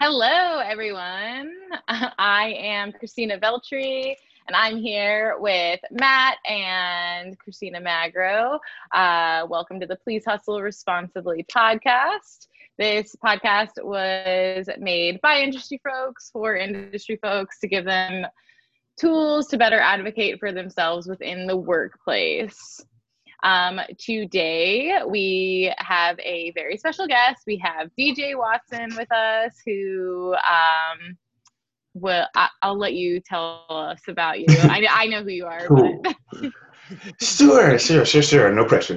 Hello, everyone. I am Christina Veltri, and I'm here with Matt and Christina Magro. Welcome to the Please Hustle Responsibly podcast. This podcast was made by industry folks for industry folks to give them tools to better advocate for themselves within the workplace. Today, we have a very special guest. We have DJ Watson with us, who I'll let you tell us about you. I know who you are. Cool. But sure. No pressure.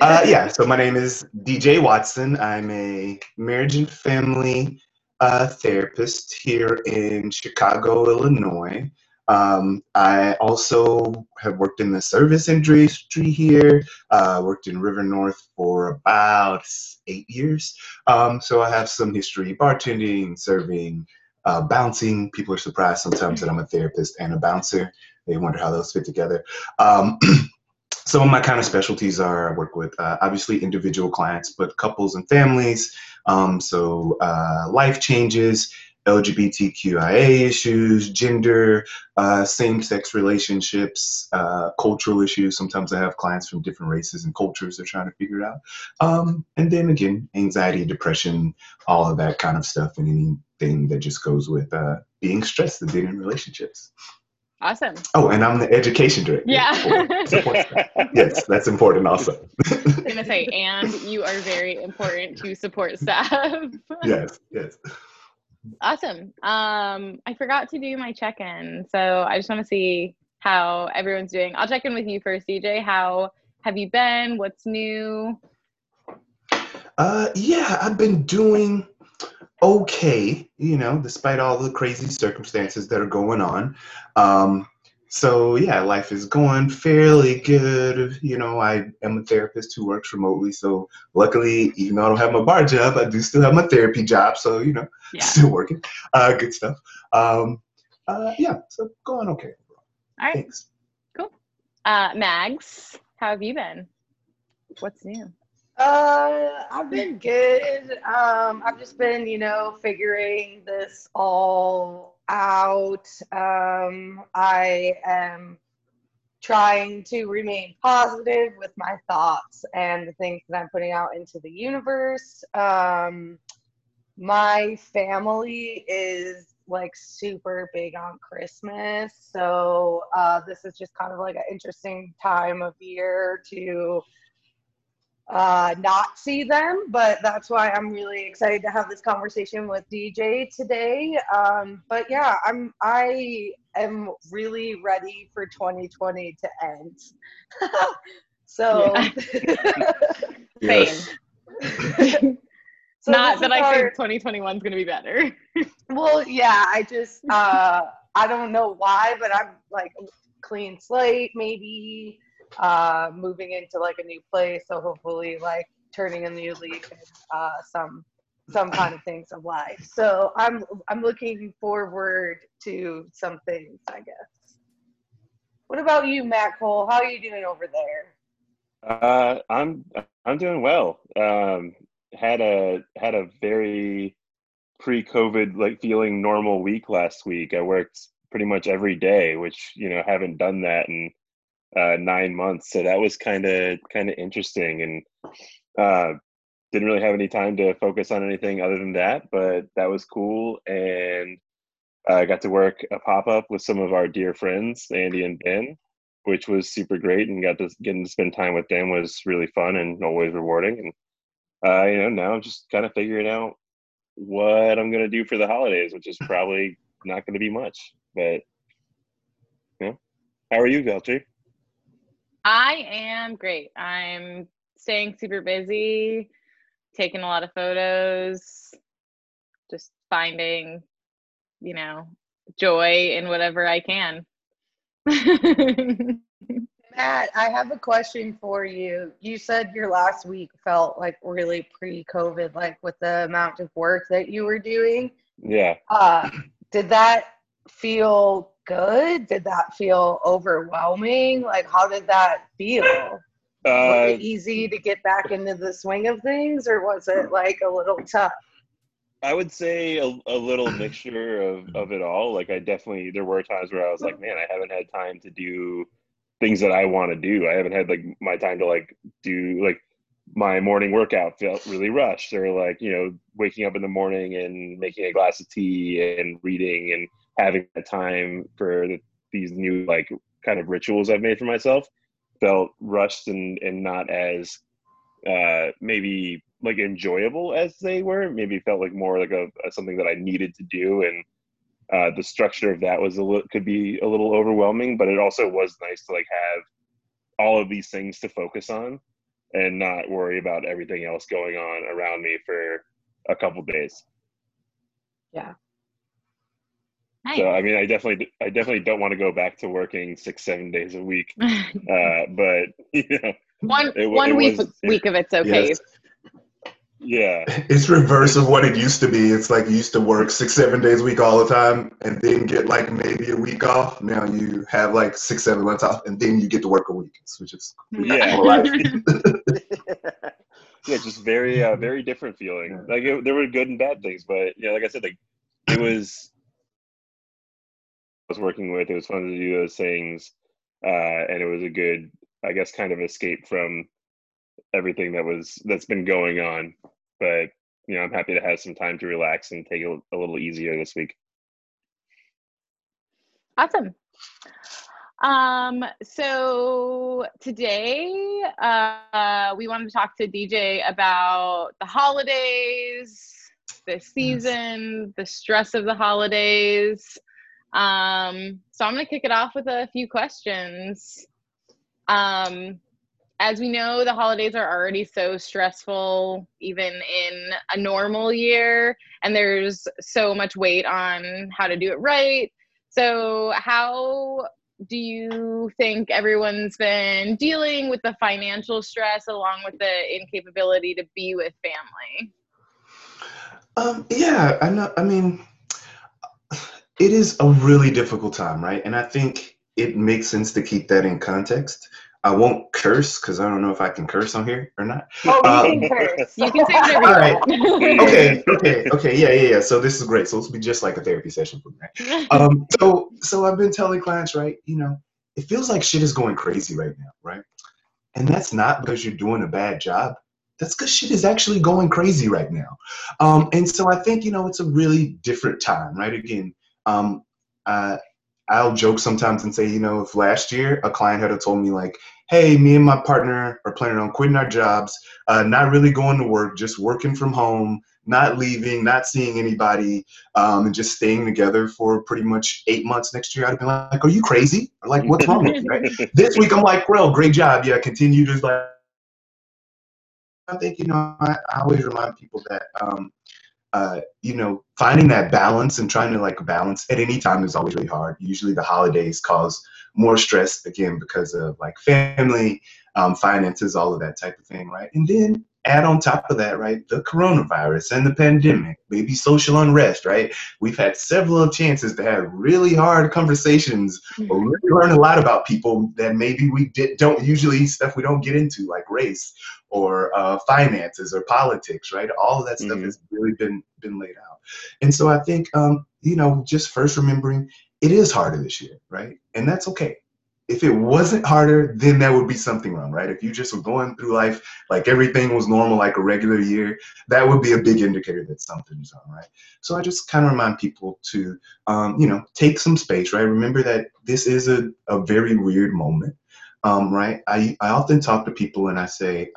Right. So my name is DJ Watson. I'm a marriage and family therapist here in Chicago, Illinois. I also have worked in the service industry here, worked in River North for about 8 years. So I have some history bartending, serving, bouncing. People are surprised sometimes that I'm a therapist and a bouncer. They wonder how those fit together. Some of my kind of specialties are I work with obviously individual clients, but couples and families. Life changes, LGBTQIA issues, gender, same-sex relationships, cultural issues. Sometimes I have clients from different races and cultures they're trying to figure it out. And then again, anxiety, depression, all of that kind of stuff, and anything that just goes with being stressed and being in relationships. Awesome. Oh, and I'm the education director. Yeah. Yes, that's important also. I was going to say, and you are very important to support staff. Yes. Awesome. I forgot to do my check-in, so I just want to see how everyone's doing. I'll check in with you first, DJ. How have you been? What's new? I've been doing okay, despite all the crazy circumstances that are going on. Life is going fairly good. I am a therapist who works remotely, so luckily, even though I don't have my bar job, I do still have my therapy job, so, still working. Good stuff. So going okay. All right. Thanks. Cool. Mags, how have you been? What's new? I've been good. I've just been, figuring this all out. I am trying to remain positive with my thoughts and the things that I'm putting out into the universe. My family is super big on Christmas. So this is just kind of an interesting time of year to not see them, but that's why I'm really excited to have this conversation with DJ today. I am really ready for 2020 to end. So Yes. Same. So not that I think 2021 is going to be better. Well, I just I don't know why, but I'm clean slate maybe. Moving into a new place, so hopefully turning a new leaf and some kind of things of life. So I'm looking forward to some things, I guess. What about you, Matt Cole? How are you doing over there? I'm doing well. Had a very pre-COVID feeling normal week last week. I worked pretty much every day, which haven't done that in 9 months, so that was kind of interesting, and didn't really have any time to focus on anything other than that, but that was cool. And I got to work a pop-up with some of our dear friends Andy and Ben, which was super great, and getting to spend time with them was really fun and always rewarding. And now I'm just kind of figuring out what I'm gonna do for the holidays, which is probably not going to be much, but how are you, Veltri? I am great. I'm staying super busy, taking a lot of photos, just finding, joy in whatever I can. Matt, I have a question for you. You said your last week felt really pre-COVID, with the amount of work that you were doing. Yeah. Did that feel good? Did that feel overwhelming? How did that feel? Was it easy to get back into the swing of things, or was it a little tough? I would say a little mixture of it all. Like, I definitely, there were times where I was like, man, I haven't had time to do things that I want to do. I haven't had like my time to like do like my morning workout felt really rushed, or like, you know, waking up in the morning and making a glass of tea and reading and having the time for these new like kind of rituals I've made for myself felt rushed and not as maybe like enjoyable as they were. Maybe it felt like more like a something that I needed to do, and the structure of that was could be a little overwhelming. But it also was nice to like have all of these things to focus on and not worry about everything else going on around me for a couple days. Yeah. Nice. So, I mean, I definitely don't want to go back to working 6-7 days a week, but you know, one week of it's okay. Yes. Yeah. It's reverse of what it used to be. It's like you used to work 6-7 days a week all the time and then get like maybe a week off. Now you have like 6-7 months off and then you get to work a week, which is life. Yeah, just very, very different feeling. Like there were good and bad things, but yeah, you know, like I said, like it was, I was working with, it was fun to do those things. And it was a good, I guess, kind of escape from everything that's been going on. But you know, I'm happy to have some time to relax and take it a little easier this week. Awesome. So today we wanted to talk to DJ about the holidays, the season, the stress of the holidays. So I'm gonna kick it off with a few questions. As we know, the holidays are already so stressful, even in a normal year, and there's so much weight on how to do it right. So how do you think everyone's been dealing with the financial stress along with the incapability to be with family? Yeah, I know. I mean, it is a really difficult time, right? And I think it makes sense to keep that in context. I won't curse because I don't know if I can curse on here or not. Oh, you can curse. You can say whatever you want. Right. Okay. Yeah. So this is great. So this will be just like a therapy session for me. Right? So I've been telling clients, right, you know, it feels like shit is going crazy right now, right? And that's not because you're doing a bad job. That's because shit is actually going crazy right now. And so I think, you know, it's a really different time, right? Again, I'll joke sometimes and say, you know, if last year a client had told me like, hey, me and my partner are planning on quitting our jobs, not really going to work, just working from home, not leaving, not seeing anybody, and just staying together for pretty much 8 months next year, I'd have been like, are you crazy? Or like, what's wrong with you, right? This week I'm like, well, great job. Yeah, continue to like, I think, you know, I always remind people that, you know, finding that balance and trying to like balance at any time is always really hard. Usually the holidays cause more stress, again, because of like family, finances, all of that type of thing, right? And then add on top of that, right, the coronavirus and the pandemic, maybe social unrest, right? We've had several chances to have really hard conversations, but we really learn a lot about people that maybe we don't usually, stuff we don't get into, like race or finances or politics, right? All of that stuff has really been laid out. And so I think, you know, just first remembering it is harder this year, right? And that's okay. If it wasn't harder, then that would be something wrong, right? If you just were going through life like everything was normal, like a regular year, that would be a big indicator that something's wrong, right? So I just kind of remind people to, you know, take some space, right? Remember that this is a very weird moment, right? I often talk to people and I say,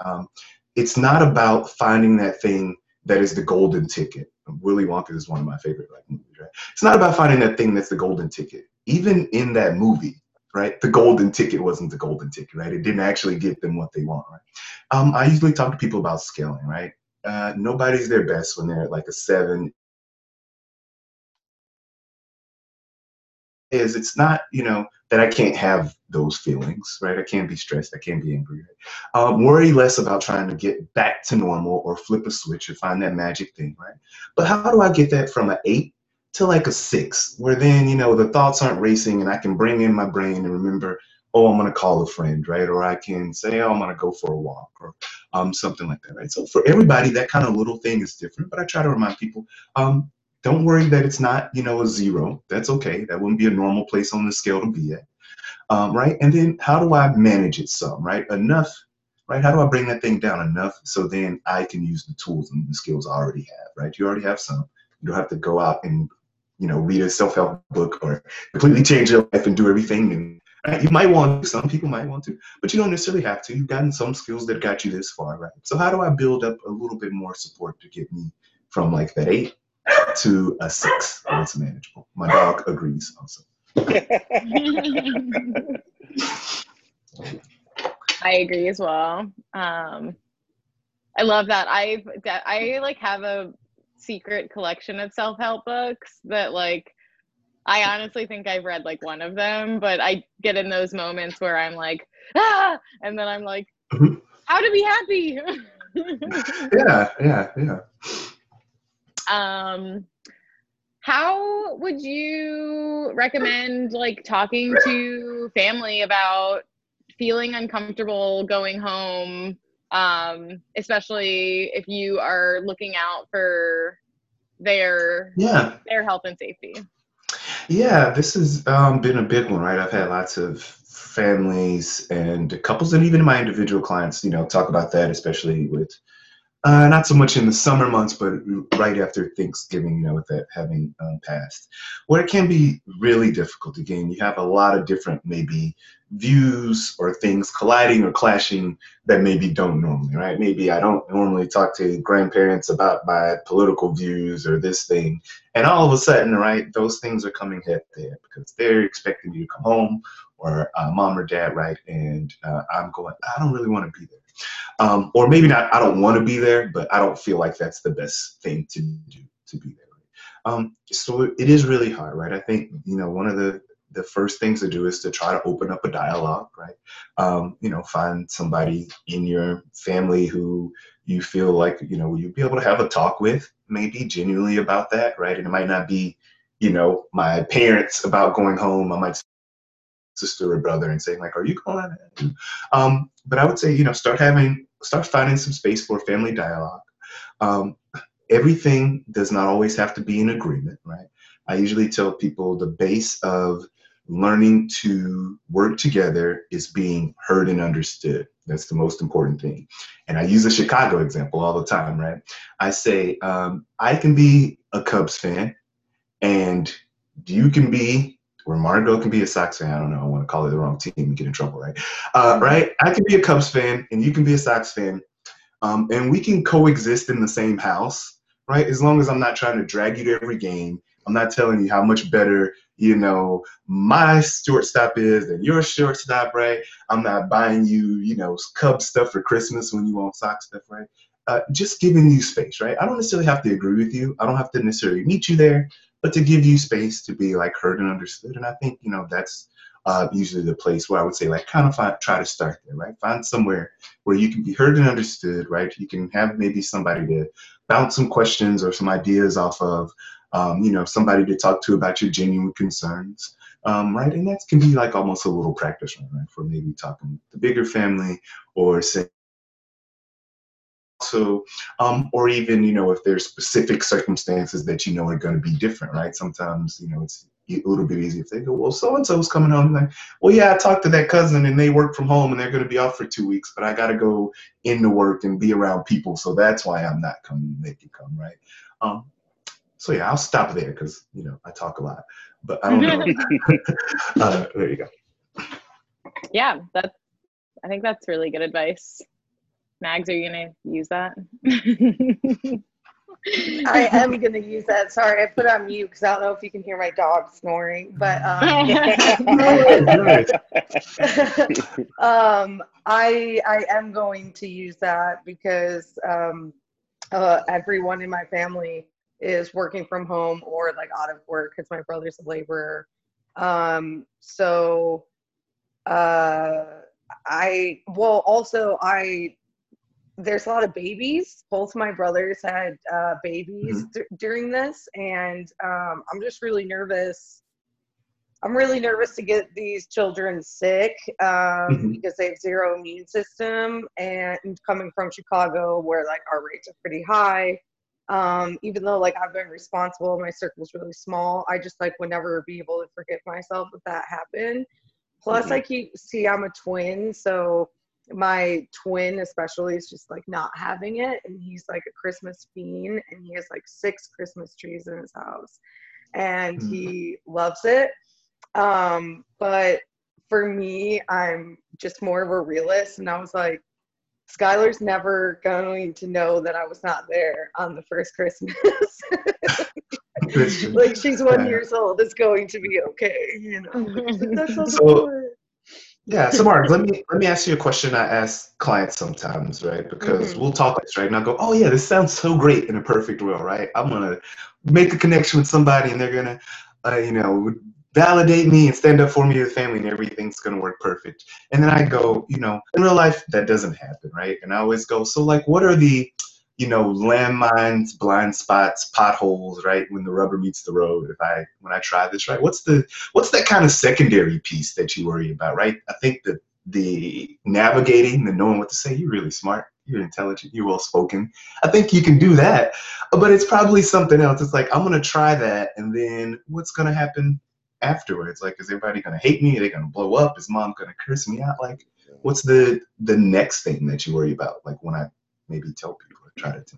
it's not about finding that thing that is the golden ticket. Willy Wonka is one of my favorite like movies, right? It's not about finding that thing that's the golden ticket. Even in that movie, right, the golden ticket wasn't the golden ticket, right? It didn't actually get them what they want, right? I usually talk to people about scaling, right? Nobody's their best when they're like a 7. It's not, you know, that I can't have those feelings, right? I can't be stressed. I can't be angry. Right? Worry less about trying to get back to normal or flip a switch or find that magic thing, right? But how do I get that from an 8 to like a 6, where then, you know, the thoughts aren't racing and I can bring in my brain and remember, oh, I'm going to call a friend, right? Or I can say, oh, I'm going to go for a walk or something like that, right? So for everybody, that kind of little thing is different, but I try to remind people, don't worry that it's not, you know, a zero. That's okay. That wouldn't be a normal place on the scale to be at, right? And then how do I manage it some, right? Enough, right? How do I bring that thing down enough so then I can use the tools and the skills I already have, right? You already have some. You don't have to go out and, you know, read a self-help book or completely change your life and do everything new. Right? You might want to, some people might want to, but you don't necessarily have to. You've gotten some skills that got you this far, right? So how do I build up a little bit more support to get me from like that 8 to a 6? Oh, it's manageable. My dog agrees also. I agree as well. I love that. I like have a secret collection of self-help books that like, I honestly think I've read like one of them, but I get in those moments where I'm like, ah, and then I'm like, how to be happy. Yeah. How would you recommend like talking to family about feeling uncomfortable going home, especially if you are looking out for their health and safety? Yeah, this has been a big one, right? I've had lots of families and couples and even my individual clients, you know, talk about that, especially with not so much in the summer months, but right after Thanksgiving, you know, with that having passed, where it can be really difficult. Again, you have a lot of different maybe views or things colliding or clashing that maybe don't normally, right? Maybe I don't normally talk to grandparents about my political views or this thing. And all of a sudden, right, those things are coming head to head because they're expecting you to come home or mom or dad, right? And I'm going, I don't really want to be there. Or maybe not, I don't want to be there, but I don't feel like that's the best thing to do, to be there. So it is really hard, right? I think, you know, one of the first things to do is to try to open up a dialogue, right? You know, find somebody in your family who you feel like, you know, you'll be able to have a talk with, maybe genuinely about that, right? And it might not be, you know, my parents about going home. I might sister or brother and saying like, are you going on? But I would say, you know, start finding some space for family dialogue. Everything does not always have to be in agreement, right? I usually tell people the base of learning to work together is being heard and understood. That's the most important thing. And I use the Chicago example all the time, right? I say, I can be a Cubs fan and you can be, where Margot can be a Sox fan. I don't know. I want to call it the wrong team and get in trouble, right? I can be a Cubs fan and you can be a Sox fan. And we can coexist in the same house, right? As long as I'm not trying to drag you to every game. I'm not telling you how much better, you know, my shortstop is than your shortstop, right? I'm not buying you, you know, Cubs stuff for Christmas when you want Sox stuff, right? Just giving you space, right? I don't necessarily have to agree with you. I don't have to necessarily meet you there, but to give you space to be like heard and understood. And I think, you know, that's usually the place where I would say like kind of try to start there, right? Find somewhere where you can be heard and understood, right? You can have maybe somebody to bounce some questions or some ideas off of, you know, somebody to talk to about your genuine concerns, right? And that can be like almost a little practice run, right? For maybe talking with the bigger family or say, so, or even, you know, if there's specific circumstances that you know are going to be different, right? Sometimes, you know, it's a little bit easier if they go, well, so-and-so's coming home. Like, well, yeah, I talked to that cousin and they work from home and they're going to be off for 2 weeks, but I got to go into work and be around people. So that's why I'm not coming. They can come, right? So, yeah, I'll stop there because, you know, I talk a lot, but I don't know. There you go. Yeah, I think that's really good advice. Mags, are you going to use that? I am going to use that. Sorry, I put on mute because I don't know if you can hear my dog snoring. But I am going to use that because everyone in my family is working from home or like out of work because my brother's a laborer. There's a lot of babies. Both my brothers had babies during this, and I'm just really nervous I'm really nervous to get these children sick because they have zero immune system, and coming from Chicago where like our rates are pretty high, even though like I've been responsible, my circle's really small. I just like would never be able to forgive myself if that happened. Plus I I'm a twin. So my twin especially is just like not having it. And he's like a Christmas fiend, and he has like 6 Christmas trees in his house and he loves it. But for me, I'm just more of a realist, and I was like, Skylar's never going to know that I was not there on the first Christmas. Like she's 1 years old, it's going to be okay, you know. So Mark, let me ask you a question I ask clients sometimes, right? Because we'll talk this, right? And I'll go, oh yeah, this sounds so great in a perfect world, right? I'm gonna make a connection with somebody, and they're gonna, validate me and stand up for me with family, and everything's going to work perfect. And then I go, in real life, that doesn't happen, right? And I always go, so like, what are the, landmines, blind spots, potholes, right? When the rubber meets the road, when I try this, right? What's that kind of secondary piece that you worry about, right? I think that the navigating, the knowing what to say, you're really smart, you're intelligent, you're well-spoken. I think you can do that, but it's probably something else. It's like, I'm going to try that, and then what's going to happen afterwards? Like, is everybody gonna hate me? Are they gonna blow up? Is mom gonna curse me out? Like, what's the next thing that you worry about? Like, when I maybe tell people or try to do that.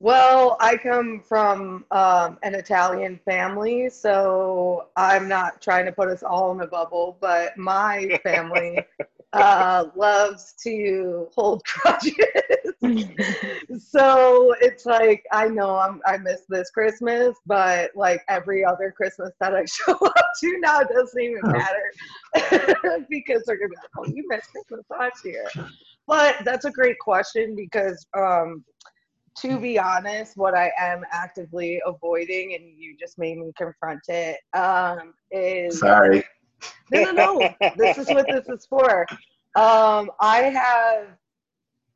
Well, I come from an Italian family, so I'm not trying to put us all in a bubble, but my family loves to hold grudges. So it's like, I know I miss this Christmas, but like every other Christmas that I show up to now, it doesn't even matter because they're gonna be like, oh, you missed Christmas last year. But that's a great question, because to be honest, what I am actively avoiding, and you just made me confront it, is sorry. No. This is what this is for. I have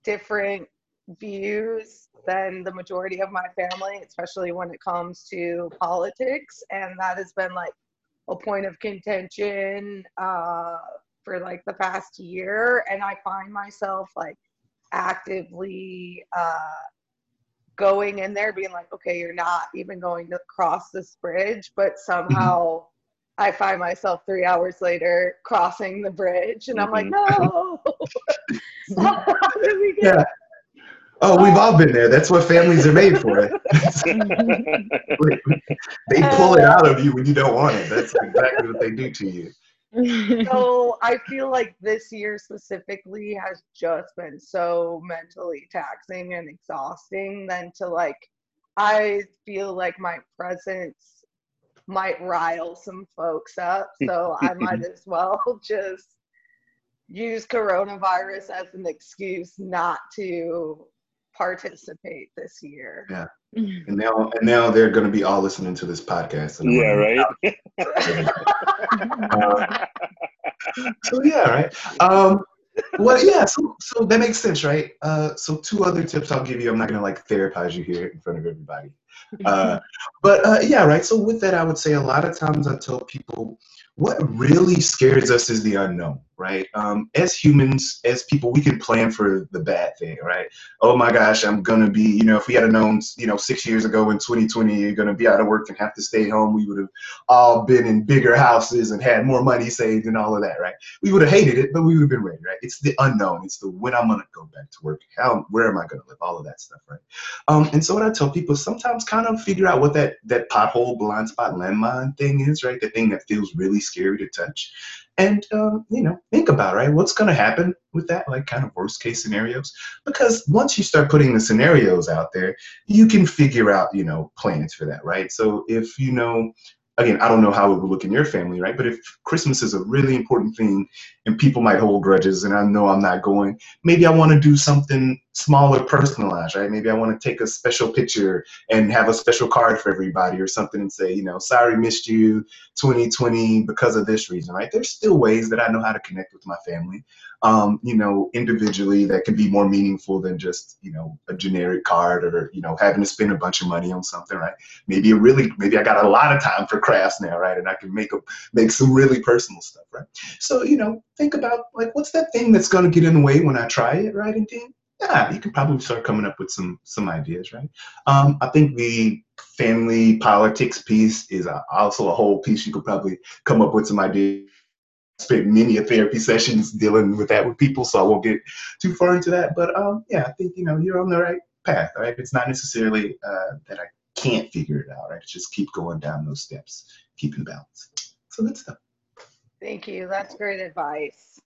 different views than the majority of my family, especially when it comes to politics. And that has been like a point of contention for like the past year. And I find myself like actively going in there being like, okay, you're not even going to cross this bridge, but somehow I find myself 3 hours later crossing the bridge, and I'm like, no. How did we get it? Oh, we've all been there. That's what families are made for. They pull it out of you when you don't want it. That's exactly what they do to you. So I feel like this year specifically has just been so mentally taxing and exhausting. Then to like, I feel like my presence might rile some folks up, so I might as well just use coronavirus as an excuse not to participate this year. Yeah, and now they're going to be all listening to this podcast. Yeah, right. Well, yeah, so that makes sense, right? So 2 other tips I'll give you. I'm not going to like therapize you here in front of everybody. So with that, I would say a lot of times I tell people what really scares us is the unknown, right? As humans, as people, we can plan for the bad thing, right? Oh my gosh, I'm going to be, if we had known, 6 years ago in 2020, you're going to be out of work and have to stay home, we would have all been in bigger houses and had more money saved and all of that, right? We would have hated it, but we would have been ready, right? It's the unknown. It's the when I'm going to go back to work, where am I going to live, all of that stuff, right? And so what I tell people, sometimes kind of figure out what that pothole, blind spot, landmine thing is, right? The thing that feels really scary to touch. And, think about, right, what's going to happen with that, like kind of worst case scenarios, because once you start putting the scenarios out there, you can figure out, plans for that, right? So if, again, I don't know how it would look in your family, right? But if Christmas is a really important thing and people might hold grudges and I know I'm not going, maybe I want to do something smaller personalized, right? Maybe I want to take a special picture and have a special card for everybody or something and say, you know, sorry, missed you 2020 because of this reason, right? There's still ways that I know how to connect with my family, you know, individually that can be more meaningful than just, you know, a generic card or, you know, having to spend a bunch of money on something, right? Maybe I got a lot of time for crafts now, right? And I can make some really personal stuff, right? So, you know, think about, like, what's that thing that's going to get in the way when I try it, right? And then, yeah, you can probably start coming up with some ideas, right? I think the family politics piece is also a whole piece. You could probably come up with some ideas. I spent many therapy sessions dealing with that with people, so I won't get too far into that. But yeah, I think, you know, you're on the right path, right? It's not necessarily that I can't figure it out, right? Just keep going down those steps, keep in balance. So that's stuff. Thank you. That's great advice.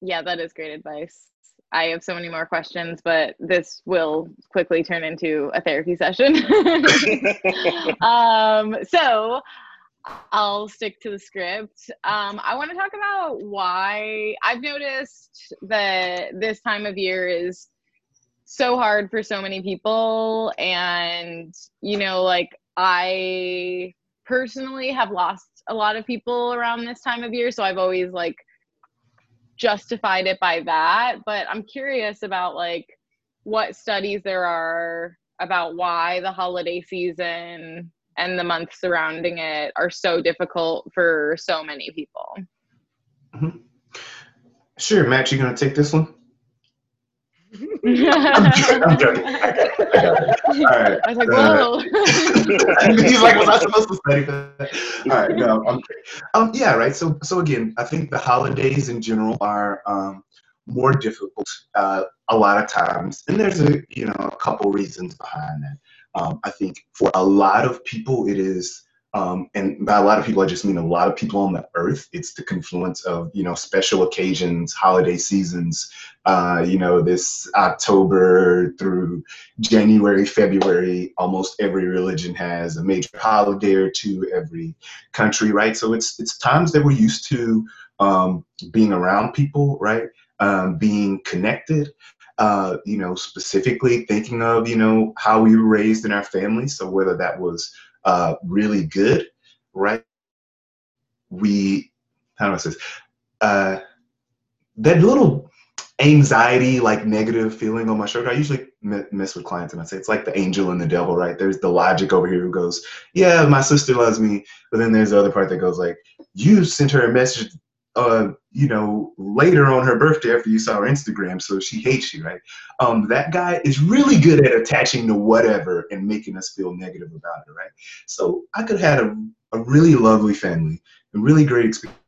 Yeah, that is great advice. I have so many more questions, but this will quickly turn into a therapy session. So I'll stick to the script. I want to talk about why I've noticed that this time of year is so hard for so many people. And, you know, like, I personally have lost a lot of people around this time of year. So I've always, like, justified it by that, but I'm curious about, like, what studies there are about why the holiday season and the months surrounding it are so difficult for so many people. Mm-hmm. Sure, Matt, you gonna take this one? I'm joking. I got it. All right. I was like, whoa. He's like, was I supposed to study that? All right, no, I'm kidding. Yeah, right. So again, I think the holidays in general are more difficult a lot of times, and there's a couple reasons behind that. I think for a lot of people, it is. And by a lot of people, I just mean a lot of people on the earth. It's the confluence of, you know, special occasions, holiday seasons, you know, this October through January, February, almost every religion has a major holiday or two, every country, right? So it's times that we're used to being around people, right? Being connected. You know, specifically thinking of, you know, how we were raised in our family. So whether that was really good, right? How do I say this? That little anxiety, like negative feeling on my shoulder, I usually mess with clients and I say, it's like the angel and the devil, right? There's the logic over here who goes, yeah, my sister loves me. But then there's the other part that goes like, you sent her a message, you know, later on her birthday after you saw her Instagram, so she hates you, right? That guy is really good at attaching to whatever and making us feel negative about it, right? So I could have had a really lovely family, a really great experience.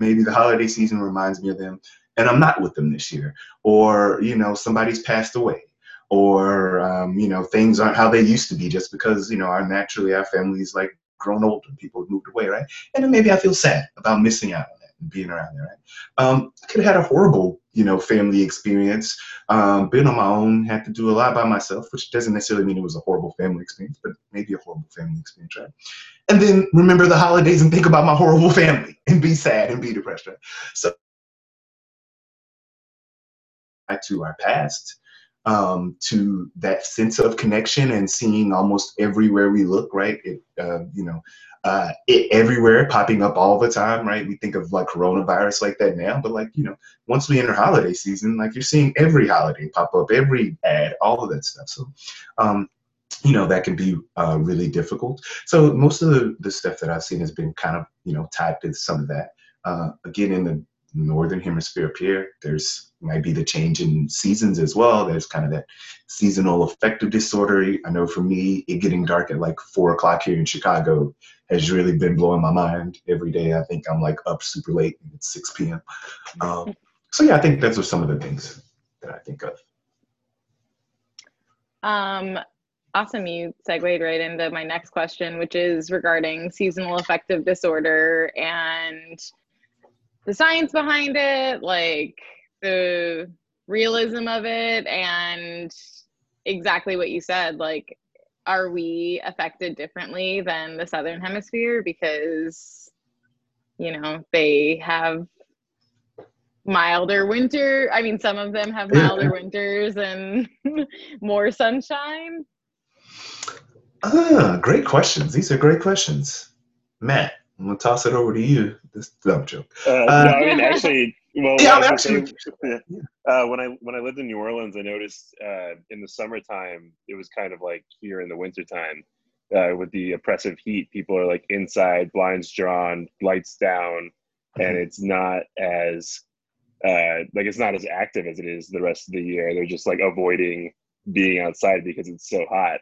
Maybe the holiday season reminds me of them, and I'm not with them this year. Or, you know, somebody's passed away. Or, you know, things aren't how they used to be just because, you know, our family's, like, grown older, people have moved away, right? And then maybe I feel sad about missing out on that. Being around there, right? I could have had a horrible, you know, family experience. Been on my own, had to do a lot by myself, which doesn't necessarily mean it was a horrible family experience, but maybe a horrible family experience, right? And then remember the holidays and think about my horrible family and be sad and be depressed, right? So back to our past, to that sense of connection and seeing almost everywhere we look, right? It everywhere, popping up all the time, right? We think of, like, coronavirus like that now, but, like, you know, once we enter holiday season, like, you're seeing every holiday pop up, every ad, all of that stuff. So, you know, that can be really difficult. So most of the stuff that I've seen has been kind of, you know, tied to some of that. Again, in the Northern Hemisphere up here, there's might be the change in seasons as well. There's kind of that seasonal affective disorder. I know for me, it getting dark at like 4 o'clock here in Chicago has really been blowing my mind every day. I think I'm, like, up super late and it's 6 p.m. So yeah, I think those are some of the things that I think of. Awesome, you segued right into my next question, which is regarding seasonal affective disorder and the science behind it, like the realism of it, and exactly what you said, like, are we affected differently than the Southern Hemisphere because, you know, they have milder winter. I mean, some of them have milder winters and more sunshine. Great questions. These are great questions. Matt, I'm going to toss it over to you. This dumb joke. When I lived in New Orleans, I noticed in the summertime, it was kind of like here in the wintertime with the oppressive heat, people are like inside, blinds drawn, lights down, and it's not as active as it is the rest of the year. They're just like avoiding being outside because it's so hot.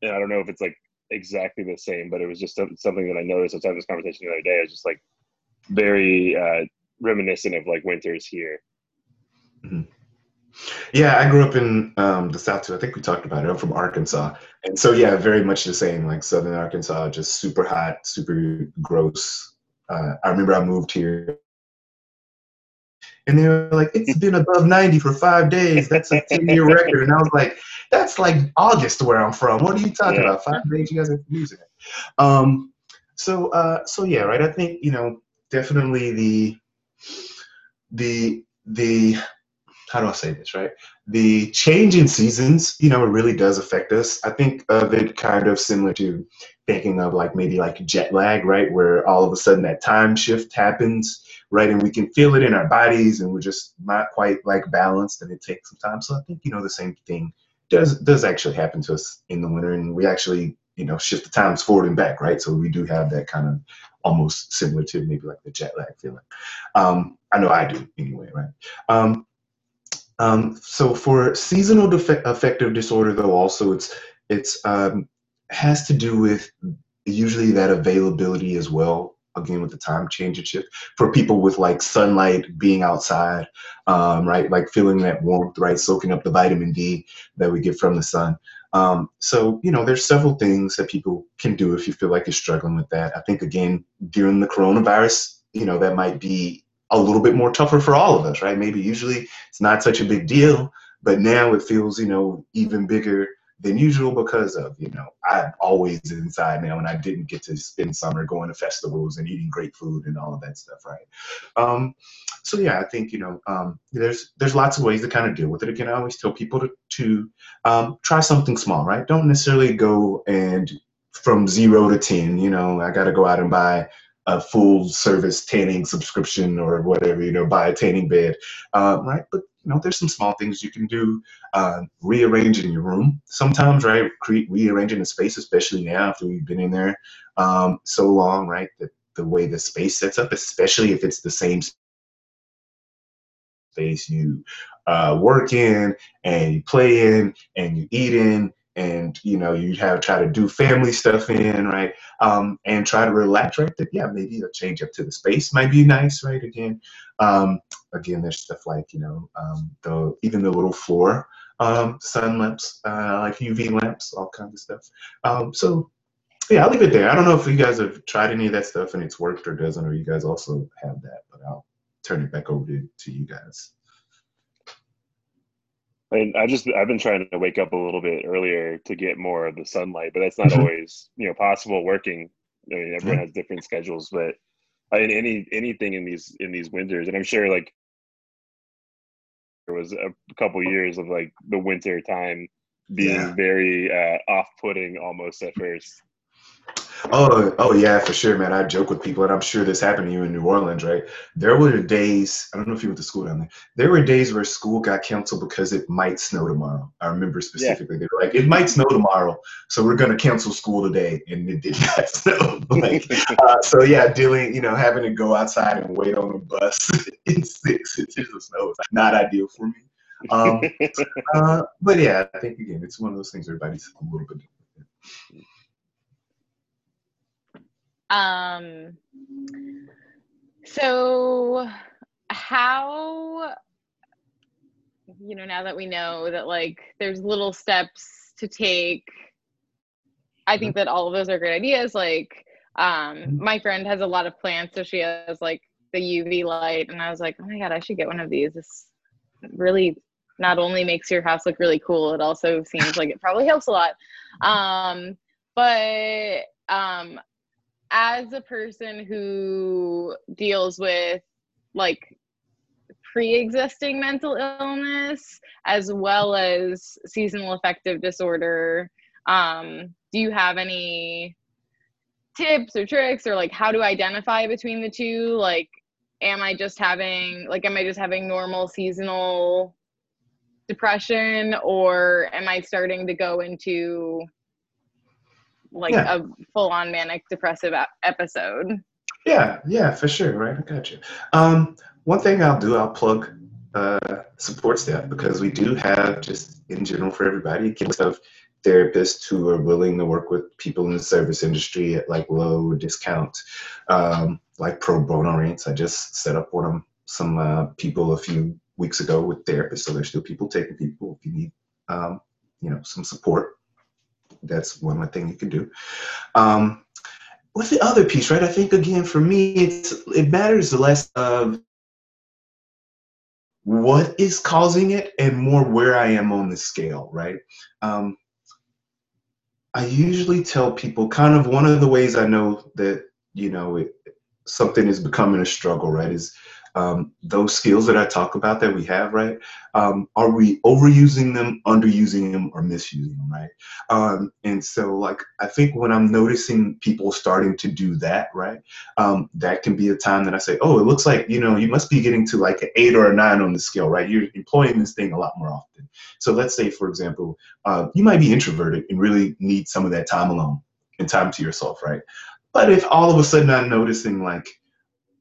And I don't know if it's like exactly the same, but it was just something that I noticed. I was having this conversation the other day. I was just like very reminiscent of like winters here. Mm-hmm. Yeah, I grew up in the South too. I think we talked about it. I'm from Arkansas. And so, yeah, very much the same, like Southern Arkansas, just super hot, super gross. I remember I moved here and they were like, it's been above 90 for 5 days. That's a 10-year record. And I was like, that's like August where I'm from. What are you talking about? 5 days, you guys are losing it. So yeah, right. I think, you know, definitely the how do I say this, right? The change in seasons, you know, it really does affect us. I think of it kind of similar to thinking of like maybe like jet lag, right? Where all of a sudden that time shift happens, right? And we can feel it in our bodies and we're just not quite like balanced and it takes some time. So I think, you know, the same thing does actually happen to us in the winter, and we actually, you know, shift the times forward and back, right? So we do have that kind of almost similar to maybe like the jet lag feeling. I know I do anyway, right? So for seasonal affective disorder, though, also it's has to do with usually that availability as well. Again, with the time change and shift for people with like sunlight, being outside, right, like feeling that warmth, right, soaking up the vitamin D that we get from the sun. So, you know, there's several things that people can do if you feel like you're struggling with that. I think, again, during the coronavirus, you know, that might be a little bit more tougher for all of us, right? Maybe usually it's not such a big deal, but now it feels, you know, even bigger than usual because of, you know, I'm always inside now and I didn't get to spend summer going to festivals and eating great food and all of that stuff, right? So yeah, I think, you know, there's lots of ways to kind of deal with it. Again, I always tell people to try something small, right? Don't necessarily go and from 0 to 10, you know, I got to go out and buy a full service tanning subscription or whatever, you know, buy a tanning bed, right? But, you know, there's some small things you can do, rearranging your room sometimes, right? Rearranging the space, especially now after we've been in there so long, right? The way the space sets up, especially if it's the same space you work in and you play in and you eat in, and, you know, you have try to do family stuff in, right? And try to relax, right? That, yeah, maybe a change up to the space might be nice, right? Again, there's stuff like, you know, even the little floor, sun lamps, like UV lamps, all kinds of stuff. So, yeah, I'll leave it there. I don't know if you guys have tried any of that stuff and it's worked or doesn't, or you guys also have that, but I'll turn it back over to you guys. And I've been trying to wake up a little bit earlier to get more of the sunlight, but that's not always, you know, possible working. I mean, everyone has different schedules, but anything in these winters, and I'm sure like there was a couple years of like the winter time being very off-putting almost at first. Oh yeah, for sure, man. I joke with people, and I'm sure this happened to you in New Orleans, right? There were days, I don't know if you went to school down there, there were days where school got canceled because it might snow tomorrow. I remember specifically, they were like, it might snow tomorrow, so we're going to cancel school today, and it did not snow. Like, so yeah, dealing, you know, having to go outside and wait on a bus in 6 inches of snow is not ideal for me. But yeah, I think, again, it's one of those things everybody's a little bit different. So how, you know, now that we know that like there's little steps to take, I think that all of those are great ideas. Like, my friend has a lot of plants, so she has like the UV light, and I was like, oh my God, I should get one of these. This really not only makes your house look really cool, it also seems like it probably helps a lot. But as a person who deals with like pre-existing mental illness as well as seasonal affective disorder. Do you have any tips or tricks, or like how to identify between the two? Like, am I just having normal seasonal depression, or am I starting to go into like a full-on manic depressive episode? Yeah, for sure. Right. I got you. One thing I'll plug Support Staff, because we do have, just in general for everybody, kids of therapists who are willing to work with people in the service industry at like low discount, like pro bono rates. I just set up one of some people a few weeks ago with therapists. So there's still people taking people if you need, some support. That's one thing you can do. What's the other piece, right? I think, again, for me, it matters less of what is causing it and more where I am on the scale, right? I usually tell people kind of one of the ways I know that, something is becoming a struggle, right, is those skills that I talk about that we have, right? Are we overusing them, underusing them, or misusing them, right? And so, like, I think when I'm noticing people starting to do that, right, that can be a time that I say, oh, it looks like, you must be getting to like an 8 or a 9 on the scale, right? You're employing this thing a lot more often. So let's say, for example, you might be introverted and really need some of that time alone and time to yourself, right? But if all of a sudden I'm noticing like,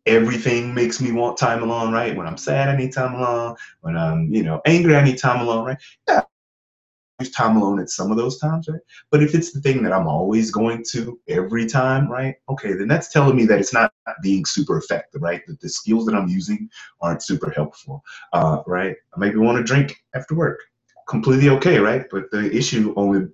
everything makes me want time alone, right? When I'm sad, I need time alone. When I'm, angry, I need time alone, right? Yeah, I use time alone at some of those times, right? But if it's the thing that I'm always going to every time, right? Okay, then that's telling me that it's not being super effective, right? That the skills that I'm using aren't super helpful, right? I maybe want to drink after work. Completely okay, right? But the issue only,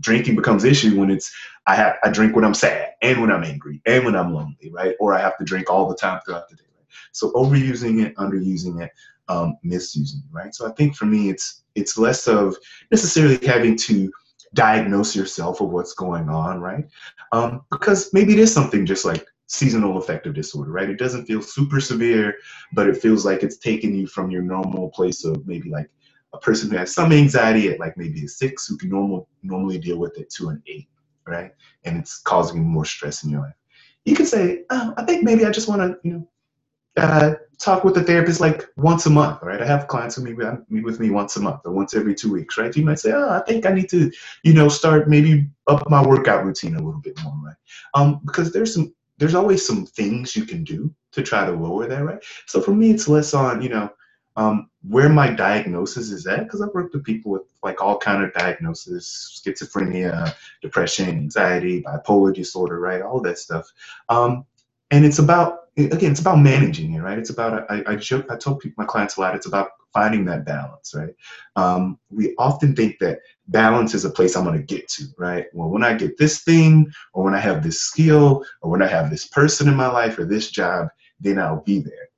drinking becomes an issue when it's, I drink when I'm sad and when I'm angry and when I'm lonely, right? Or I have to drink all the time throughout the day, right? So overusing it, underusing it, misusing it, right? So I think for me, it's less of necessarily having to diagnose yourself of what's going on, right? Because maybe it is something just like seasonal affective disorder, right? It doesn't feel super severe, but it feels like it's taking you from your normal place of maybe like a person who has some anxiety at like maybe a 6 who can normally deal with it to an 8, right? And it's causing more stress in your life. You can say, oh, I think maybe I just want to, talk with a therapist like once a month, right? I have clients who meet with me once a month or once every 2 weeks, right? You might say, oh, I think I need to, start maybe up my workout routine a little bit more, right? Because there's always some things you can do to try to lower that, right? So for me, it's less on, where my diagnosis is at, because I've worked with people with like all kind of diagnosis, schizophrenia, depression, anxiety, bipolar disorder, right? All that stuff. And it's about, again, it's about managing it, right? It's about, I joke, I tell people, my clients a lot, it's about finding that balance, right? We often think that balance is a place I'm going to get to, right? Well, when I get this thing, or when I have this skill, or when I have this person in my life or this job, then I'll be there.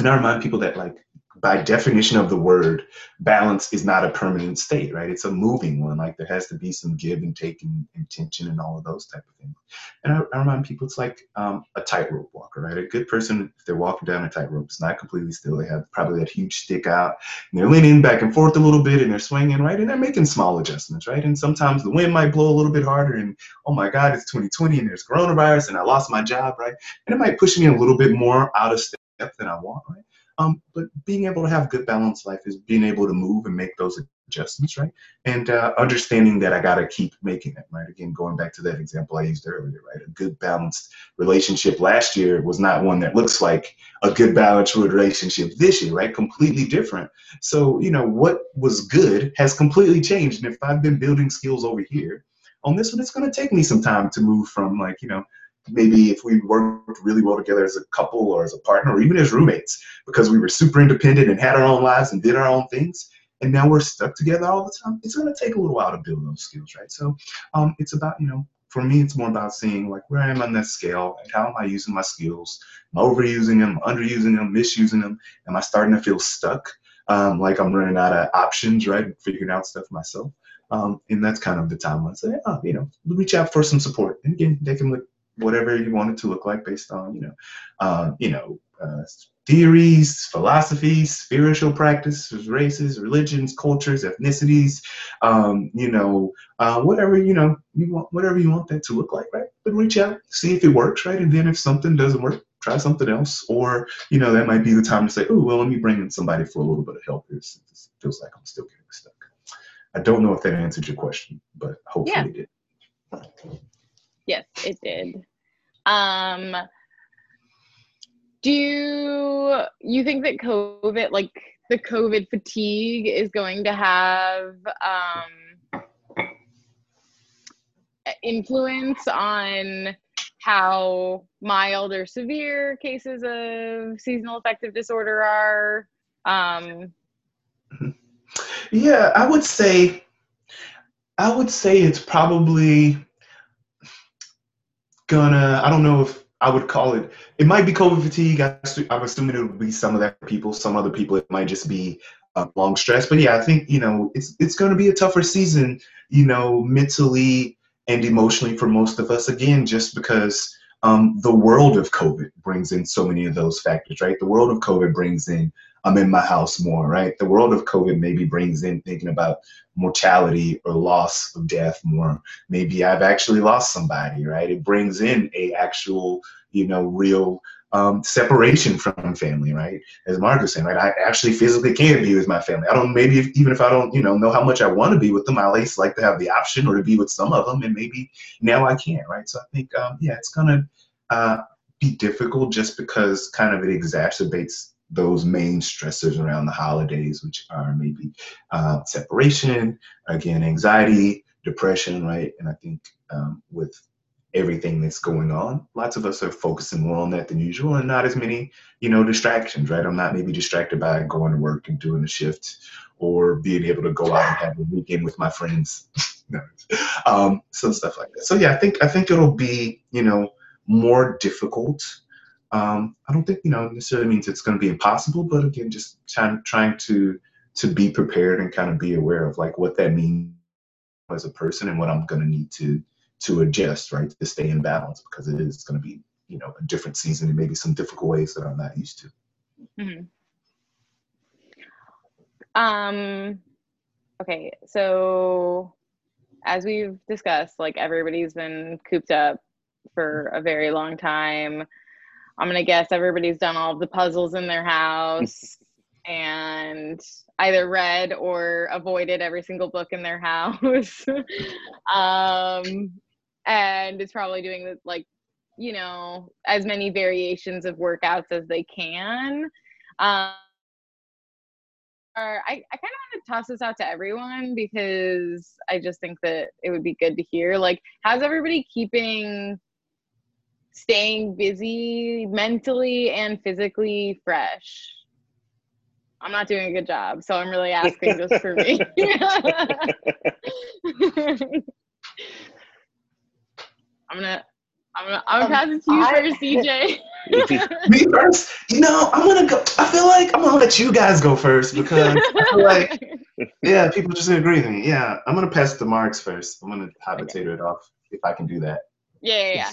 And I remind people that like, by definition of the word, balance is not a permanent state, right? It's a moving one. Like there has to be some give and take and tension and all of those type of things. And I remind people it's like a tightrope walker, right? A good person, if they're walking down a tightrope, it's not completely still. They have probably that huge stick out and they're leaning back and forth a little bit and they're swinging, right? And they're making small adjustments, right? And sometimes the wind might blow a little bit harder and, oh my God, it's 2020 and there's coronavirus and I lost my job, right? And it might push me a little bit more out of step than I want, right? But being able to have good balanced life is being able to move and make those adjustments, right? And understanding that I got to keep making it, right? Again, going back to that example I used earlier, right? A good balanced relationship last year was not one that looks like a good balanced relationship this year, right? Completely different. So, what was good has completely changed. And if I've been building skills over here, on this one, it's going to take me some time to move from like, maybe if we worked really well together as a couple or as a partner or even as roommates, because we were super independent and had our own lives and did our own things, and now we're stuck together all the time, it's going to take a little while to build those skills, right? So it's about, for me, it's more about seeing like where I am on that scale and how am I using my skills? Am I overusing them, underusing them, misusing them? Am I starting to feel stuck? Like I'm running out of options, right? Figuring out stuff myself. And that's kind of the time I say, oh, reach out for some support. And again, they can look whatever you want it to look like based on, theories, philosophies, spiritual practices, races, religions, cultures, ethnicities, whatever, whatever you want that to look like, right? But reach out, see if it works, right? And then if something doesn't work, try something else. Or, that might be the time to say, oh, well, let me bring in somebody for a little bit of help here since it feels like I'm still getting stuck. I don't know if that answered your question, but hopefully it did. Yes, it did. Do you think that COVID, like the COVID fatigue, is going to have influence on how mild or severe cases of seasonal affective disorder are? Yeah, I would say it's probably gonna, I don't know if I would call it, it might be COVID fatigue. I'm assuming it would be some of that people, some other people, it might just be long stress. But yeah, I think, it's going to be a tougher season, mentally and emotionally for most of us, again, just because the world of COVID brings in so many of those factors, right? The world of COVID brings in, I'm in my house more, right? The world of COVID maybe brings in thinking about mortality or loss of death more. Maybe I've actually lost somebody, right? It brings in a actual, real separation from family, right? As Mark was saying, right? I actually physically can't be with my family. I don't, maybe if, even if I don't, know how much I want to be with them, I at least like to have the option or to be with some of them, and maybe now I can't, right? So I think, it's gonna be difficult just because kind of it exacerbates those main stressors around the holidays, which are maybe separation, again, anxiety, depression, right? And I think with everything that's going on, lots of us are focusing more on that than usual and not as many, distractions, right? I'm not maybe distracted by going to work and doing a shift or being able to go out and have a weekend with my friends. So stuff like that. So yeah, I think it'll be, more difficult. I don't think, necessarily means it's going to be impossible, but again, just trying to be prepared and kind of be aware of like what that means as a person and what I'm going to need to adjust, right, to stay in balance, because it is going to be, a different season and maybe some difficult ways that I'm not used to. Mm-hmm. Okay. So as we've discussed, like everybody's been cooped up for a very long time. I'm going to guess everybody's done all of the puzzles in their house and either read or avoided every single book in their house. And it's probably doing the, as many variations of workouts as they can. I kind of want to toss this out to everyone because I just think that it would be good to hear. Like, how's everybody staying busy mentally and physically fresh? I'm not doing a good job, so I'm really asking just for me. I'm gonna pass it to you first, DJ. Me first? I'm gonna go. I feel like I'm gonna let you guys go first because I feel like, yeah, people just agree with me. Yeah, I'm gonna pass the marks first. I'm gonna hot potato it off if I can do that. Yeah.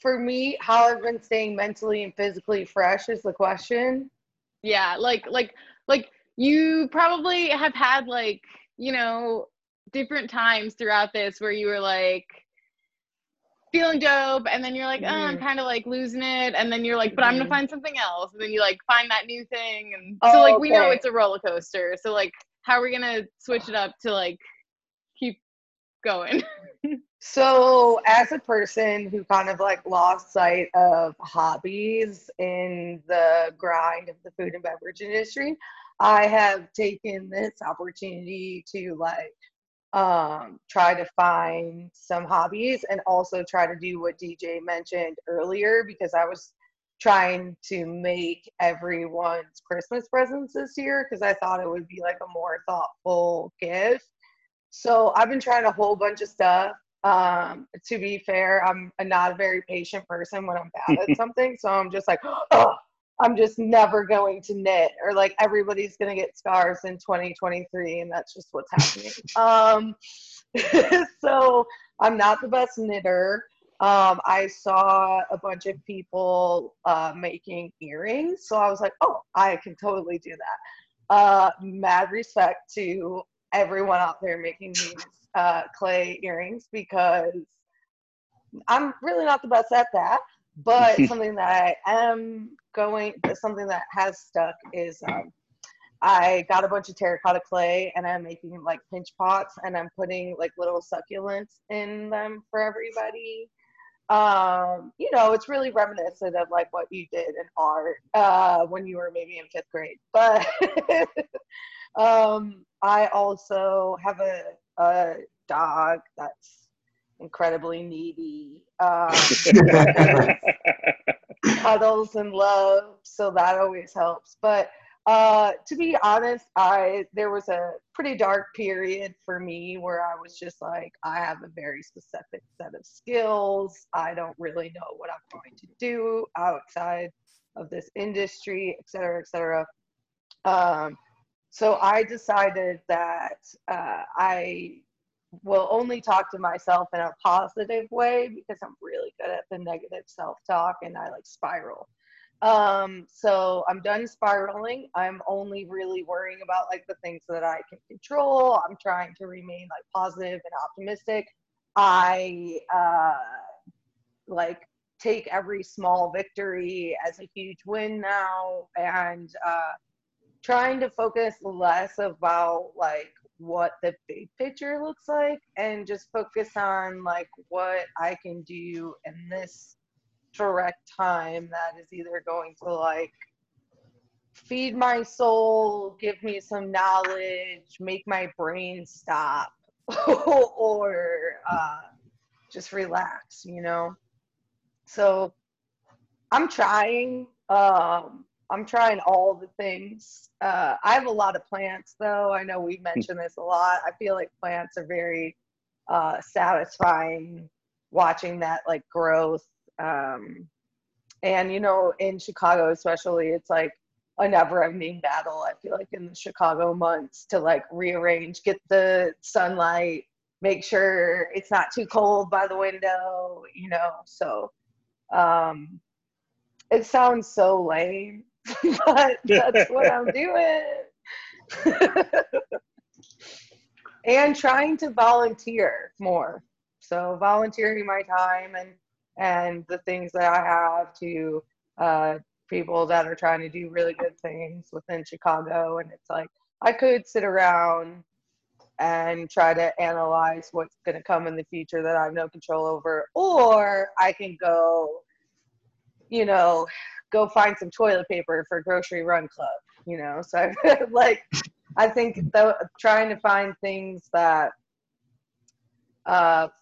For me, how I've been staying mentally and physically fresh is the question. Yeah, like you probably have had different times throughout this where you were like feeling dope, and then you're like, oh, I'm kind of like losing it, and then you're like, but I'm gonna find something else, and then you like find that new thing, and so we know it's a roller coaster. So like, how are we gonna switch it up to like keep going? So as a person who kind of like lost sight of hobbies in the grind of the food and beverage industry, I have taken this opportunity to try to find some hobbies and also try to do what DJ mentioned earlier, because I was trying to make everyone's Christmas presents this year because I thought it would be like a more thoughtful gift. So I've been trying a whole bunch of stuff. To be fair, I'm not a very patient person when I'm bad at something. So I'm just like, I'm just never going to knit, or like everybody's going to get scars in 2023. And that's just what's happening. So I'm not the best knitter. I saw a bunch of people making earrings. So I was like, oh, I can totally do that. Mad respect to everyone out there making these clay earrings, because I'm really not the best at that. But something that has stuck is I got a bunch of terracotta clay and I'm making like pinch pots, and I'm putting like little succulents in them for everybody. You know, it's really reminiscent of like what you did in art when you were maybe in 5th grade. But I also have a dog that's incredibly needy, cuddles and love, so that always helps. But to be honest, there was a pretty dark period for me where I was just like, I have a very specific set of skills. I don't really know what I'm going to do outside of this industry, et cetera, et cetera. So I decided that I will only talk to myself in a positive way, because I'm really good at the negative self-talk and I like spiral. So I'm done spiraling. I'm only really worrying about like the things that I can control. I'm trying to remain like positive and optimistic. I like take every small victory as a huge win now, and trying to focus less about like what the big picture looks like, and just focus on like what I can do in this direct time that is either going to like feed my soul, give me some knowledge, make my brain stop, or just relax, you know. So I'm trying. I'm trying all the things. I have a lot of plants, though. I know we've mentioned this a lot. I feel like plants are very satisfying, watching that like growth. And, you know, in Chicago especially, it's like a never-ending battle, I feel like, in the Chicago months to like rearrange, get the sunlight, make sure it's not too cold by the window, you know. So it sounds so lame. But that's what I'm doing. And trying to volunteer more. So volunteering my time and the things that I have to people that are trying to do really good things within Chicago. And it's like, I could sit around and try to analyze what's going to come in the future that I have no control over, or I can go, you know, go find some toilet paper for Grocery Run Club, you know. So like, I think trying to find things that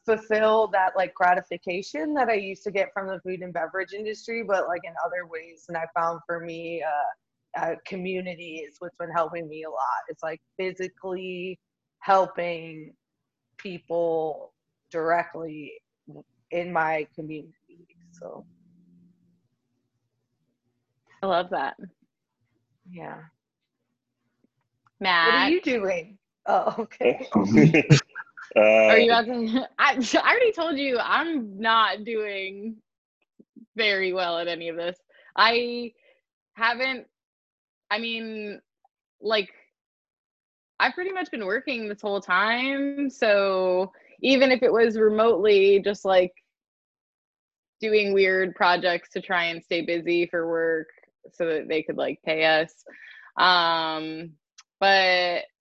fulfill that like gratification that I used to get from the food and beverage industry, but like in other ways. And I found for me, community is what's been helping me a lot. It's like physically helping people directly in my community. So I love that. Yeah. Matt, what are you doing? Oh, okay. Are you asking? I already told you I'm not doing very well at any of this. I've pretty much been working this whole time. So even if it was remotely, just like doing weird projects to try and stay busy for work, so that they could like pay us. But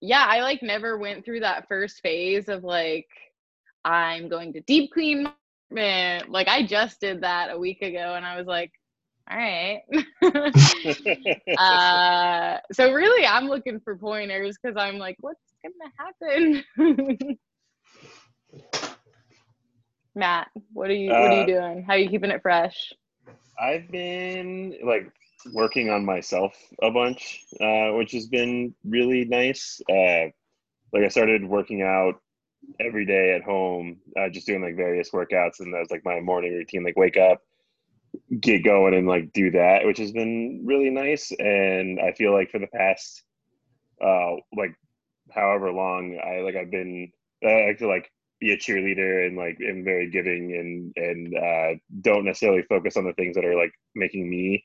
yeah, I like never went through that first phase of like, I'm going to deep clean my apartment. Like I just did that a week ago and I was like, all right. So really I'm looking for pointers, because I'm like, what's going to happen? Matt, what are you doing? How are you keeping it fresh? I've been like working on myself a bunch, which has been really nice. Like I started working out every day at home, just doing like various workouts, and that was like my morning routine, like wake up, get going, and like do that, which has been really nice. And I feel like for the past like however long, I like I've been I feel like be a cheerleader and like am very giving and don't necessarily focus on the things that are like making me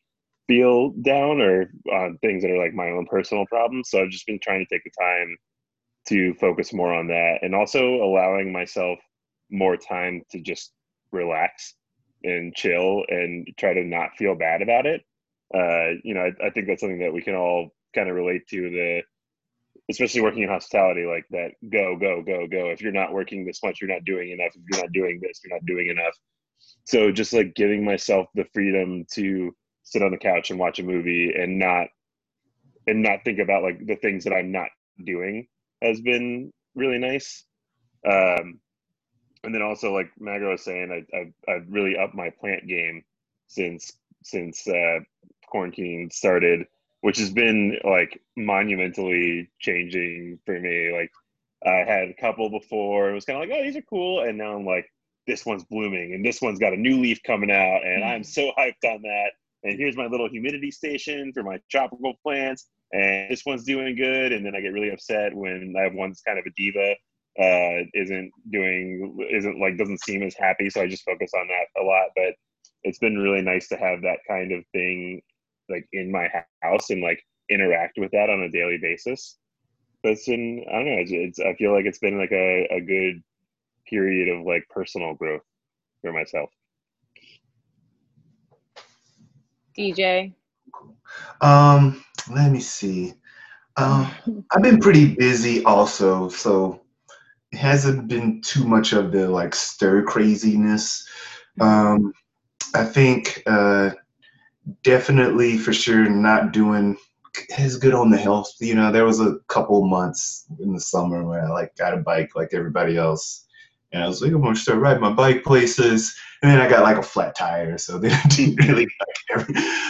feel down or on things that are like my own personal problems. So I've just been trying to take the time to focus more on that, and also allowing myself more time to just relax and chill and try to not feel bad about it. I think that's something that we can all kind of relate to, especially working in hospitality, like that go. If you're not working this much, you're not doing enough. If you're not doing this, you're not doing enough. So just like giving myself the freedom to sit on the couch and watch a movie and not think about like the things that I'm not doing has been really nice. And then also, like Magro was saying, I've really upped my plant game since quarantine started, which has been like monumentally changing for me. Like I had a couple before, it was kind of like, oh, these are cool. And now I'm like, this one's blooming and this one's got a new leaf coming out and I'm so hyped on that. And here's my little humidity station for my tropical plants. And this one's doing good. And then I get really upset when I have one that's kind of a diva, doesn't seem as happy. So I just focus on that a lot, but it's been really nice to have that kind of thing like in my house and like interact with that on a daily basis. But it's been, I don't know, I feel like it's been like a good period of like personal growth for myself. DJ? Let me see. I've been pretty busy also, so it hasn't been too much of the like stir craziness. I think definitely for sure not doing as good on the health. You know, there was a couple months in the summer where I like got a bike like everybody else. And I was like, I'm going to start riding my bike places. And then I got like a flat tire. So then I didn't really like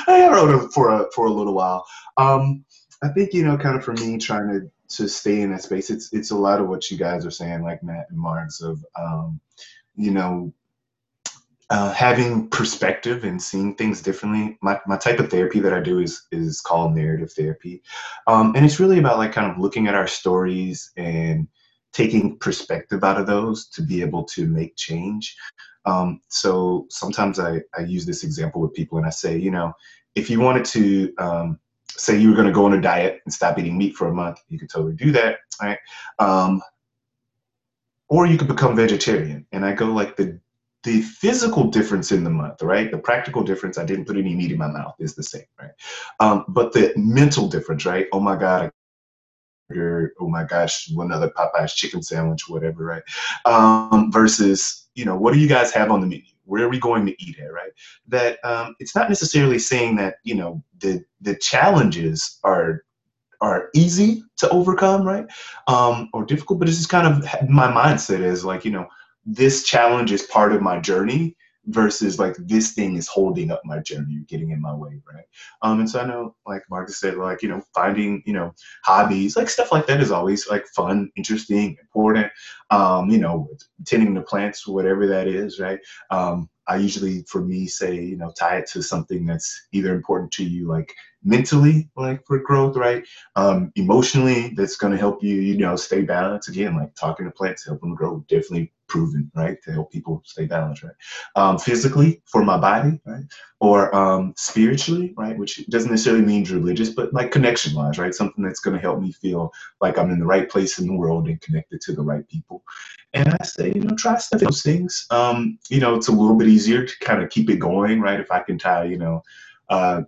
I rode for a little while. I think, you know, kind of for me trying to stay in that space, it's a lot of what you guys are saying, like Matt and Marks, of, you know, having perspective and seeing things differently. My type of therapy that I do is called narrative therapy. And it's really about like kind of looking at our stories and taking perspective out of those to be able to make change. So sometimes I use this example with people and I say, you know, if you wanted to say you were going to go on a diet and stop eating meat for a month, you could totally do that, right? Or you could become vegetarian. And I go like the physical difference in the month, right? The practical difference, I didn't put any meat in my mouth, is the same, right? But the mental difference, right? Oh my God, oh my gosh, another Popeye's chicken sandwich, whatever, right? Versus, you know, what do you guys have on the menu? Where are we going to eat at, right? That it's not necessarily saying that, you know, the challenges are easy to overcome, right? Or difficult, but it's just kind of my mindset is like, you know, this challenge is part of my journey versus like this thing is holding up my journey, getting in my way, right? And so I know, like Marcus said, like, you know, finding, you know, hobbies, like stuff like that is always like fun, interesting, important, you know, tending to plants, whatever that is, right? I usually, for me, say, you know, tie it to something that's either important to you, like mentally, like for growth, right? Emotionally, that's going to help you, you know, stay balanced. Again, like talking to plants, helping them grow, definitely proven, right? To help people stay balanced, right? Physically, for my body, right? Or spiritually, right? Which doesn't necessarily mean religious, but like connection-wise, right? Something that's going to help me feel like I'm in the right place in the world and connected to the right people. And I say, you know, try stuff, those things. You know, it's a little bit easier to kind of keep it going, right? If I can tie, you know,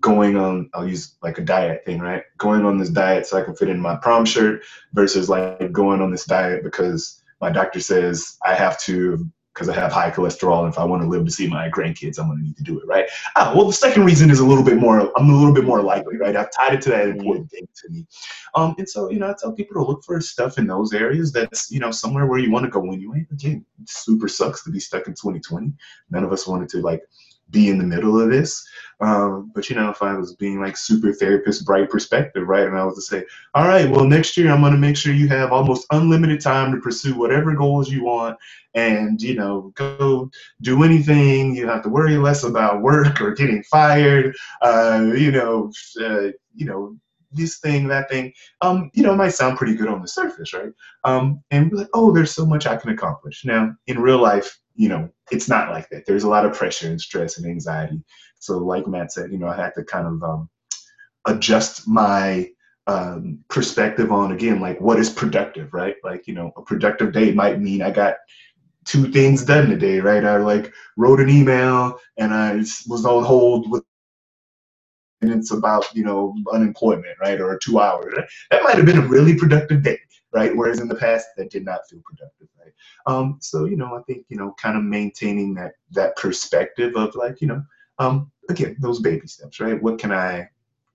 going on, I'll use like a diet thing, right? Going on this diet so I can fit in my prom shirt versus like going on this diet because my doctor says I have to because I have high cholesterol. And if I want to live to see my grandkids, I'm going to need to do it, right? Well, the second reason is a little bit more, I'm a little bit more likely, right? I've tied it to that important thing to me. And so, you know, I tell people to look for stuff in those areas that's, you know, somewhere where you want to go anyway. Again, it super sucks to be stuck in 2020. None of us wanted to, like, be in the middle of this. But, you know, if I was being like super therapist, bright perspective, right? And I was to say, all right, well, next year I'm going to make sure you have almost unlimited time to pursue whatever goals you want and, you know, go do anything. You have to worry less about work or getting fired, you know, this thing, that thing, you know, might sound pretty good on the surface, right? And be like, oh, there's so much I can accomplish. Now, in real life, you know, it's not like that. There's a lot of pressure and stress and anxiety. So like Matt said, you know, I had to kind of adjust my perspective on, again, like what is productive, right? Like, you know, a productive day might mean I got 2 things done today, right? I like wrote an email and I was on hold with minutes about, you know, unemployment, right? Or 2 hours. Right? That might have been a really productive day, right? Whereas in the past, that did not feel productive, right? So, you know, I think, you know, kind of maintaining that perspective of like, you know, again, those baby steps, right? What can I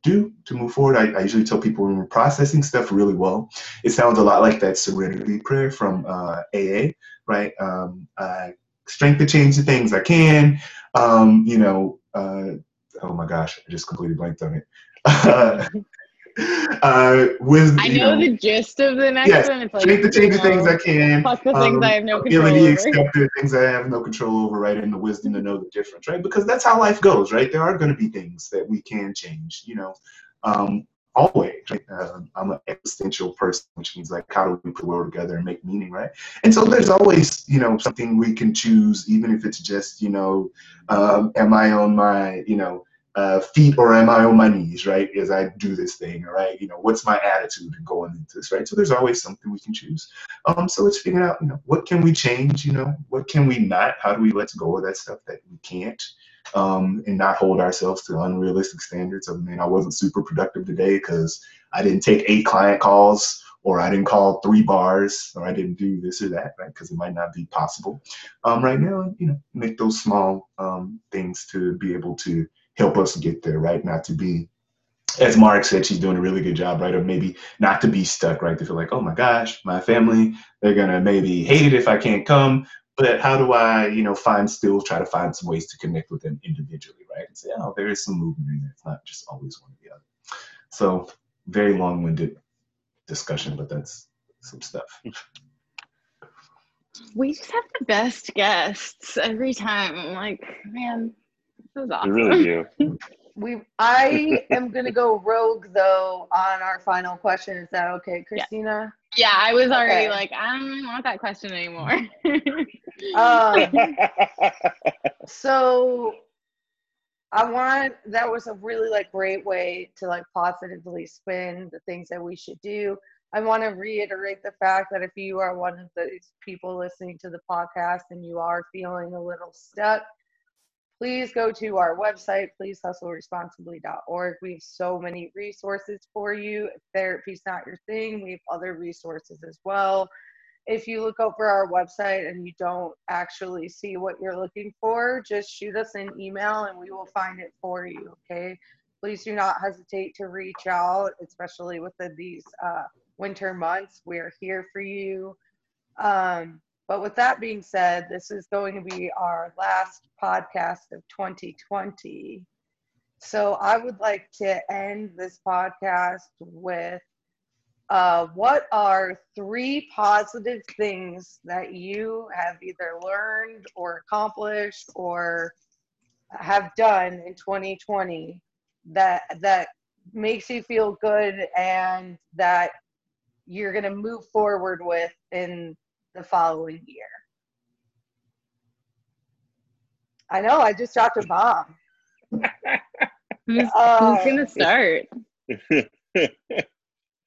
do to move forward? I usually tell people when we're processing stuff really well, it sounds a lot like that serenity prayer from AA, right? Strength to change the things I can, you know, oh my gosh, I just completely blanked on it. I know the gist of the next one. It's like, strength to change the things I can. Plus the things I have no control over. Accepted things I have no control over, right? And the wisdom to know the difference, right? Because that's how life goes, right? There are going to be things that we can change, you know, always. Right? I'm an existential person, which means like, how do we put the world together and make meaning, right? And so there's always, you know, something we can choose, even if it's just, you know, am I on my, you know, feet or am I on my knees, right, as I do this thing, right? You know, what's my attitude going into this, right? So there's always something we can choose. So it's figuring out, you know, what can we change, you know, what can we not, how do we let go of that stuff that we can't, and not hold ourselves to unrealistic standards of, man, I wasn't super productive today because I didn't take 8 client calls, or I didn't call 3 bars, or I didn't do this or that, right? Because it might not be possible right now. You know, make those small things to be able to help us get there, right? Not to be, as Mark said, she's doing a really good job, right? Or maybe not to be stuck, right? To feel like, oh my gosh, my family, they're going to maybe hate it if I can't come, but how do I, you know, try to find some ways to connect with them individually, right? And say, oh, there is some movement in there. It's not just always one or the other. So very long-winded discussion, but that's some stuff. We just have the best guests every time. I'm like, man, this is awesome. You really do. I am going to go rogue, though, on our final question. Is that okay, Christina? Yeah, I was already like, I don't even want that question anymore. So that was a really, like, great way to, like, positively spin the things that we should do. I want to reiterate the fact that if you are one of those people listening to the podcast and you are feeling a little stuck, please go to our website, pleasehustleresponsibly.org. We have so many resources for you. If therapy's not your thing, we have other resources as well. If you look over our website and you don't actually see what you're looking for, just shoot us an email and we will find it for you, okay? Please do not hesitate to reach out, especially within these winter months. We're here for you. But with that being said, this is going to be our last podcast of 2020. So I would like to end this podcast with what are 3 positive things that you have either learned or accomplished or have done in 2020 that makes you feel good and that you're going to move forward with in the following year. I know, I just dropped a bomb. Who's going to start?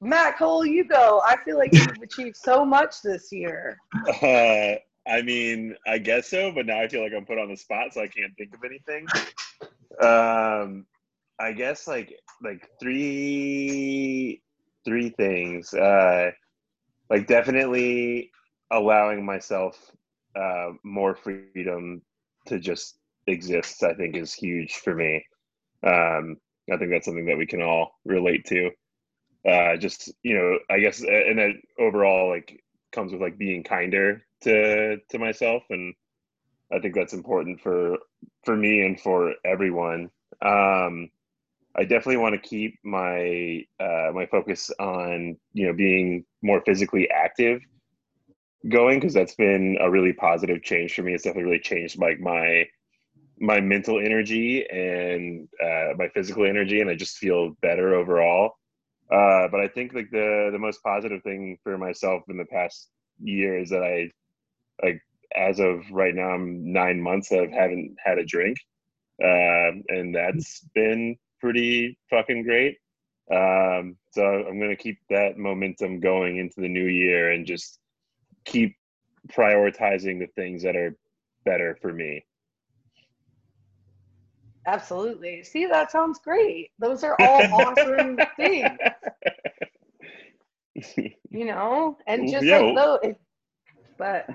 Matt Cole, you go. I feel like you've achieved so much this year. I mean, I guess so, but now I feel like I'm put on the spot, so I can't think of anything. I guess like three things. Like definitely allowing myself more freedom to just exist, I think, is huge for me. I think that's something that we can all relate to. Just, you know, I guess, and that overall, like, comes with, like, being kinder to myself, and I think that's important for me and for everyone. I definitely want to keep my my focus on, you know, being more physically active going, because that's been a really positive change for me. It's definitely really changed, like, my mental energy and my physical energy, and I just feel better overall. But I think like the most positive thing for myself in the past year is that I, like, as of right now, I'm 9 months that I haven't had a drink. And that's been pretty fucking great. So I'm going to keep that momentum going into the new year and just keep prioritizing the things that are better for me. Absolutely. See, that sounds great. Those are all awesome things. You know, and just like though, but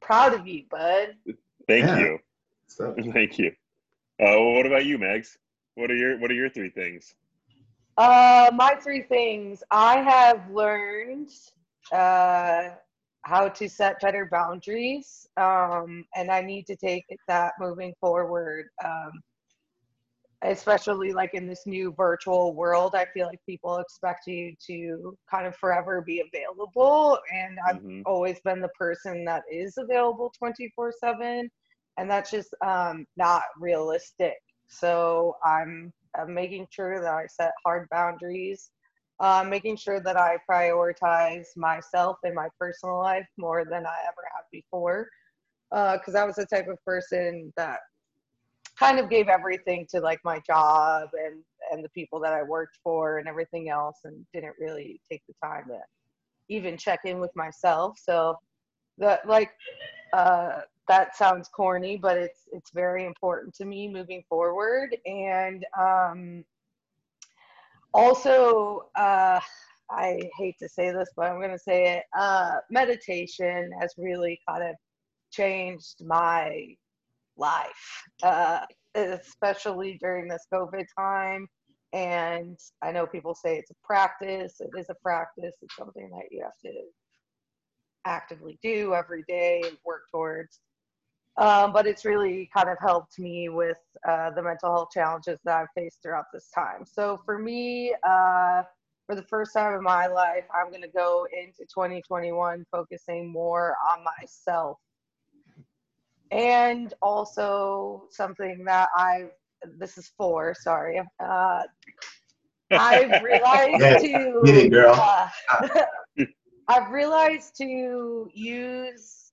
proud of you, bud. Thank you. So. Thank you. Well, what about you, Megs? What are your three things? My three things. I have learned how to set better boundaries, and I need to take that moving forward, especially like in this new virtual world. I feel like people expect you to kind of forever be available, and I've always been the person that is available 24/7, and that's just not realistic. So I'm making sure that I set hard boundaries. Making sure that I prioritize myself and my personal life more than I ever have before. Because I was the type of person that kind of gave everything to like my job and the people that I worked for and everything else, and didn't really take the time to even check in with myself. So that that sounds corny, but it's very important to me moving forward. And also, I hate to say this, but I'm going to say it, meditation has really kind of changed my life, especially during this COVID time. And I know people say it's a practice. It is a practice. It's something that you have to actively do every day and work towards. But it's really kind of helped me with the mental health challenges that I've faced throughout this time. So for me, for the first time in my life, I'm going to go into 2021 focusing more on myself. And also something that I've realized I've realized to use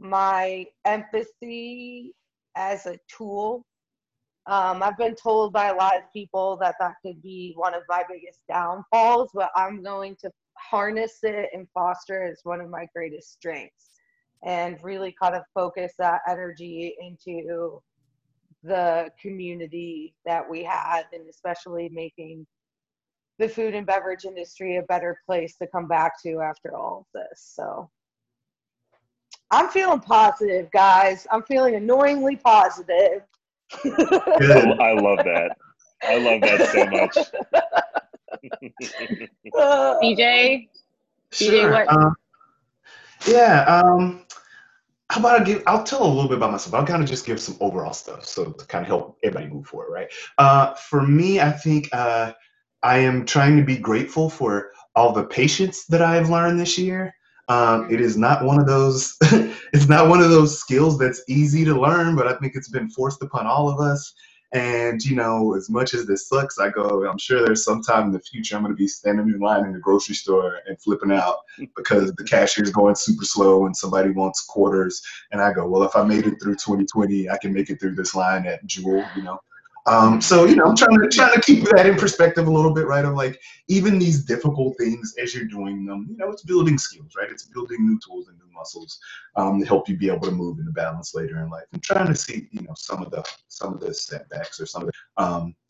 my empathy as a tool. I've been told by a lot of people that could be one of my biggest downfalls, but I'm going to harness it and foster it as one of my greatest strengths, and really kind of focus that energy into the community that we have, and especially making the food and beverage industry a better place to come back to after all of this. So I'm feeling positive, guys. I'm feeling annoyingly positive. Good. I love that. I love that so much. DJ? Sure. DJ, what? How about I'll tell a little bit about myself. I'll kind of just give some overall stuff, so to kind of help everybody move forward, right? For me, I think I am trying to be grateful for all the patience that I've learned this year. It is not one of those it's not one of those skills that's easy to learn, but I think it's been forced upon all of us. And, you know, as much as this sucks, I'm sure there's some time in the future I'm going to be standing in line in the grocery store and flipping out because the cashier's going super slow and somebody wants quarters. And I go, well, if I made it through 2020, I can make it through this line at Jewel, you know. So, you know, I'm trying to keep that in perspective a little bit, right? I'm like, even these difficult things, as you're doing them, you know, it's building skills, right? It's building new tools and new muscles to help you be able to move into balance later in life. I'm trying to see, you know, some of the setbacks or some of the,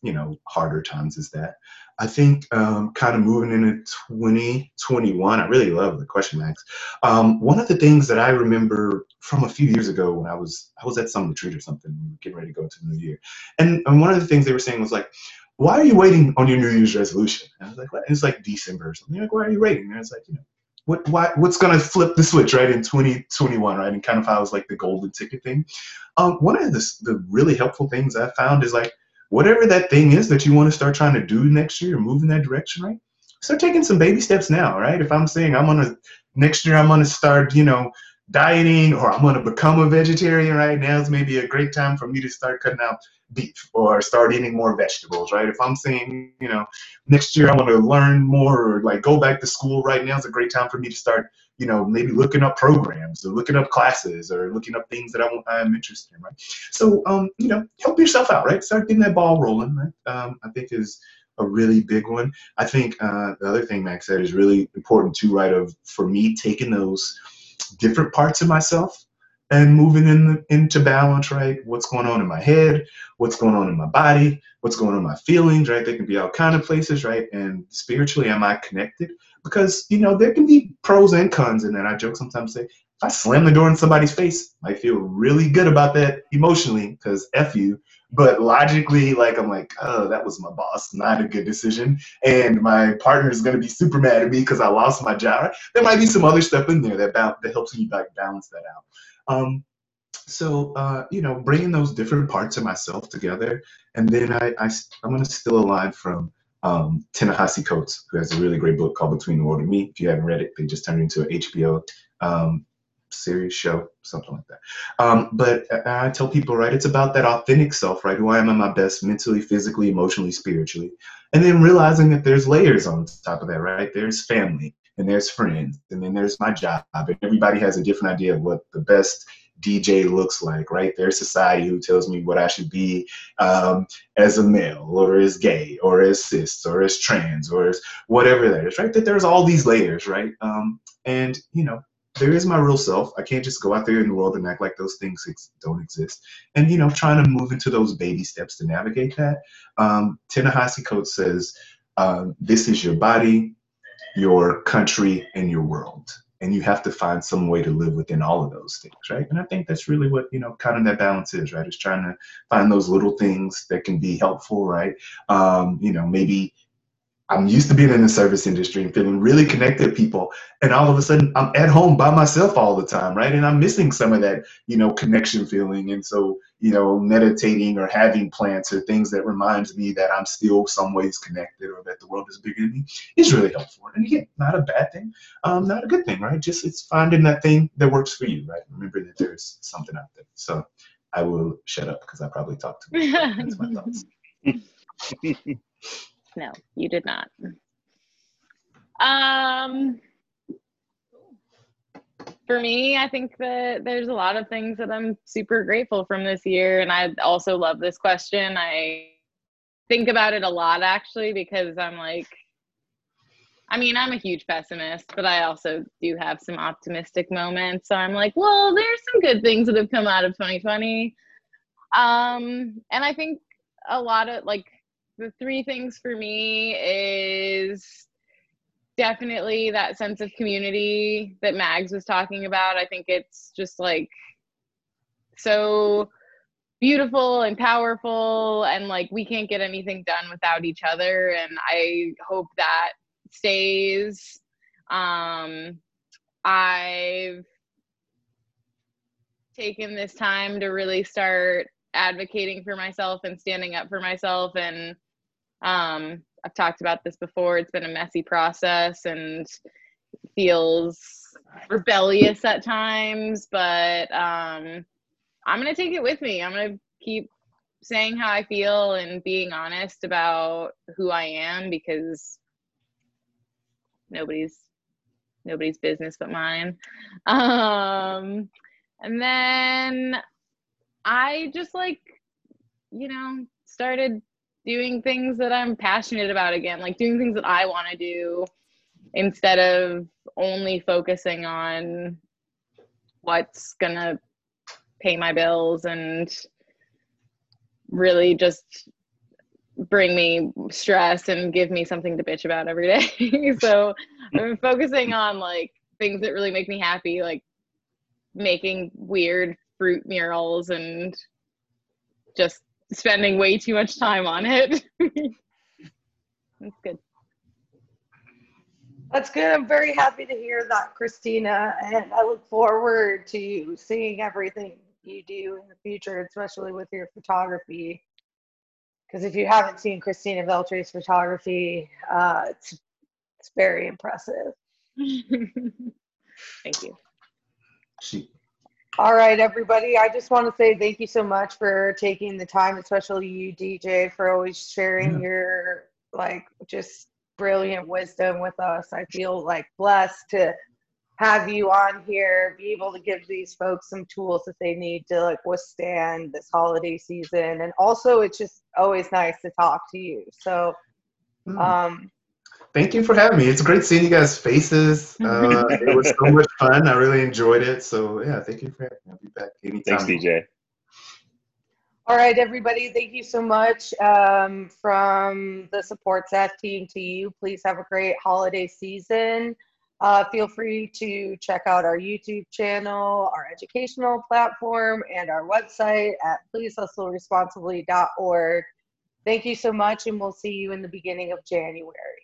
you know, harder times is that. I think kind of moving into 2021, I really love the question, Max. One of the things that I remember from a few years ago when I was at some retreat or something, we were getting ready to go into the new year. And one of the things they were saying was like, why are you waiting on your New Year's resolution? And I was like, what? It's like December or something. You're like, why are you waiting? And I was like, you know, what's going to flip the switch, right, in 2021, right? And kind of how it was like the golden ticket thing. One of the really helpful things I found is like, whatever that thing is that you want to start trying to do next year or move in that direction, right? Start taking some baby steps now, right? If I'm saying next year I'm going to start, you know, dieting, or I'm going to become a vegetarian, right? Now is maybe a great time for me to start cutting out beef or start eating more vegetables, right? If I'm saying, you know, next year I want to learn more or like go back to school, right now is a great time for me to start, you know, maybe looking up programs or looking up classes or looking up things that I'm interested in, right? So, you know, help yourself out, right? Start getting that ball rolling, right? I think is a really big one. I think the other thing Max said is really important too, right? Of, for me, taking those different parts of myself and moving into balance, right? What's going on in my head, what's going on in my body, what's going on in my feelings, right? They can be all kind of places, right? And spiritually, am I connected? Because, you know, there can be pros and cons in that. I joke sometimes, say, if I slam the door in somebody's face, I feel really good about that emotionally, because F you. But logically, like, I'm like, oh, that was my boss, not a good decision. And my partner is going to be super mad at me because I lost my job. There might be some other stuff in there that helps me like balance that out. So, you know, bringing those different parts of myself together. And then I'm going to steal a line from Ta-Nehisi Coates, who has a really great book called Between the World and Me. If you haven't read it, they just turned it into an HBO series, show, something like that. But I tell people, right, it's about that authentic self, right, who I am at my best mentally, physically, emotionally, spiritually. And then realizing that there's layers on top of that, right? There's family, and there's friends, and then there's my job, and everybody has a different idea of what the best DJ looks like, right? There's society who tells me what I should be as a male, or as gay, or as cis, or as trans, or as whatever that is, right? That there's all these layers, right? And, you know, there is my real self. I can't just go out there in the world and act like those things don't exist. And, you know, trying to move into those baby steps to navigate that. Ta-Nehisi Coates says, this is your body, your country, and your world. And you have to find some way to live within all of those things, right? And I think that's really what, you know, kind of that balance is, right? Is trying to find those little things that can be helpful, right? You know, maybe I'm used to being in the service industry and feeling really connected to people, and all of a sudden I'm at home by myself all the time, right? And I'm missing some of that, you know, connection feeling. And so, you know, meditating or having plants or things that reminds me that I'm still some ways connected or that the world is bigger than me is really helpful. And again, not a bad thing, not a good thing, right? Just it's finding that thing that works for you, right? Remember that there's something out there. So I will shut up because I probably talked too much. That's my thoughts. No, you did not. For me, I think that there's a lot of things that I'm super grateful from this year. And I also love this question. I think about it a lot, actually, because I'm like, I mean, I'm a huge pessimist, but I also do have some optimistic moments. So I'm like, well, there's some good things that have come out of 2020. And I think a lot of, like, the three things for me is definitely that sense of community that Mags was talking about. I think it's just like so beautiful and powerful, and like we can't get anything done without each other, and I hope that stays. I've taken this time to really start advocating for myself and standing up for myself, and I've talked about this before. It's been a messy process and feels rebellious at times, but I'm going to take it with me. I'm going to keep saying how I feel and being honest about who I am, because nobody's business but mine. And then I just, like, you know, started doing things that I'm passionate about again, like doing things that I want to do instead of only focusing on what's going to pay my bills and really just bring me stress and give me something to bitch about every day. So I'm focusing on, like, things that really make me happy, like making weird fruit murals and just spending way too much time on it. That's good. That's good. I'm very happy to hear that, Christina, and I look forward to seeing everything you do in the future, especially with your photography. Because if you haven't seen Christina Veltri's photography, it's very impressive. Thank you. All right, everybody. I just want to say thank you so much for taking the time, especially you, DJ, for always sharing your just brilliant wisdom with us. I feel blessed to have you on here, be able to give these folks some tools that they need to withstand this holiday season. And also, it's just always nice to talk to you. So, thank you for having me. It's great seeing you guys' faces. It was so much fun. I really enjoyed it. So, yeah, thank you for having me. I'll be back anytime. Thanks, DJ. All right, everybody. Thank you so much from the support staff team to you. Please have a great holiday season. Feel free to check out our YouTube channel, our educational platform, and our website at pleasehustleresponsibly.org. Thank you so much, and we'll see you in the beginning of January.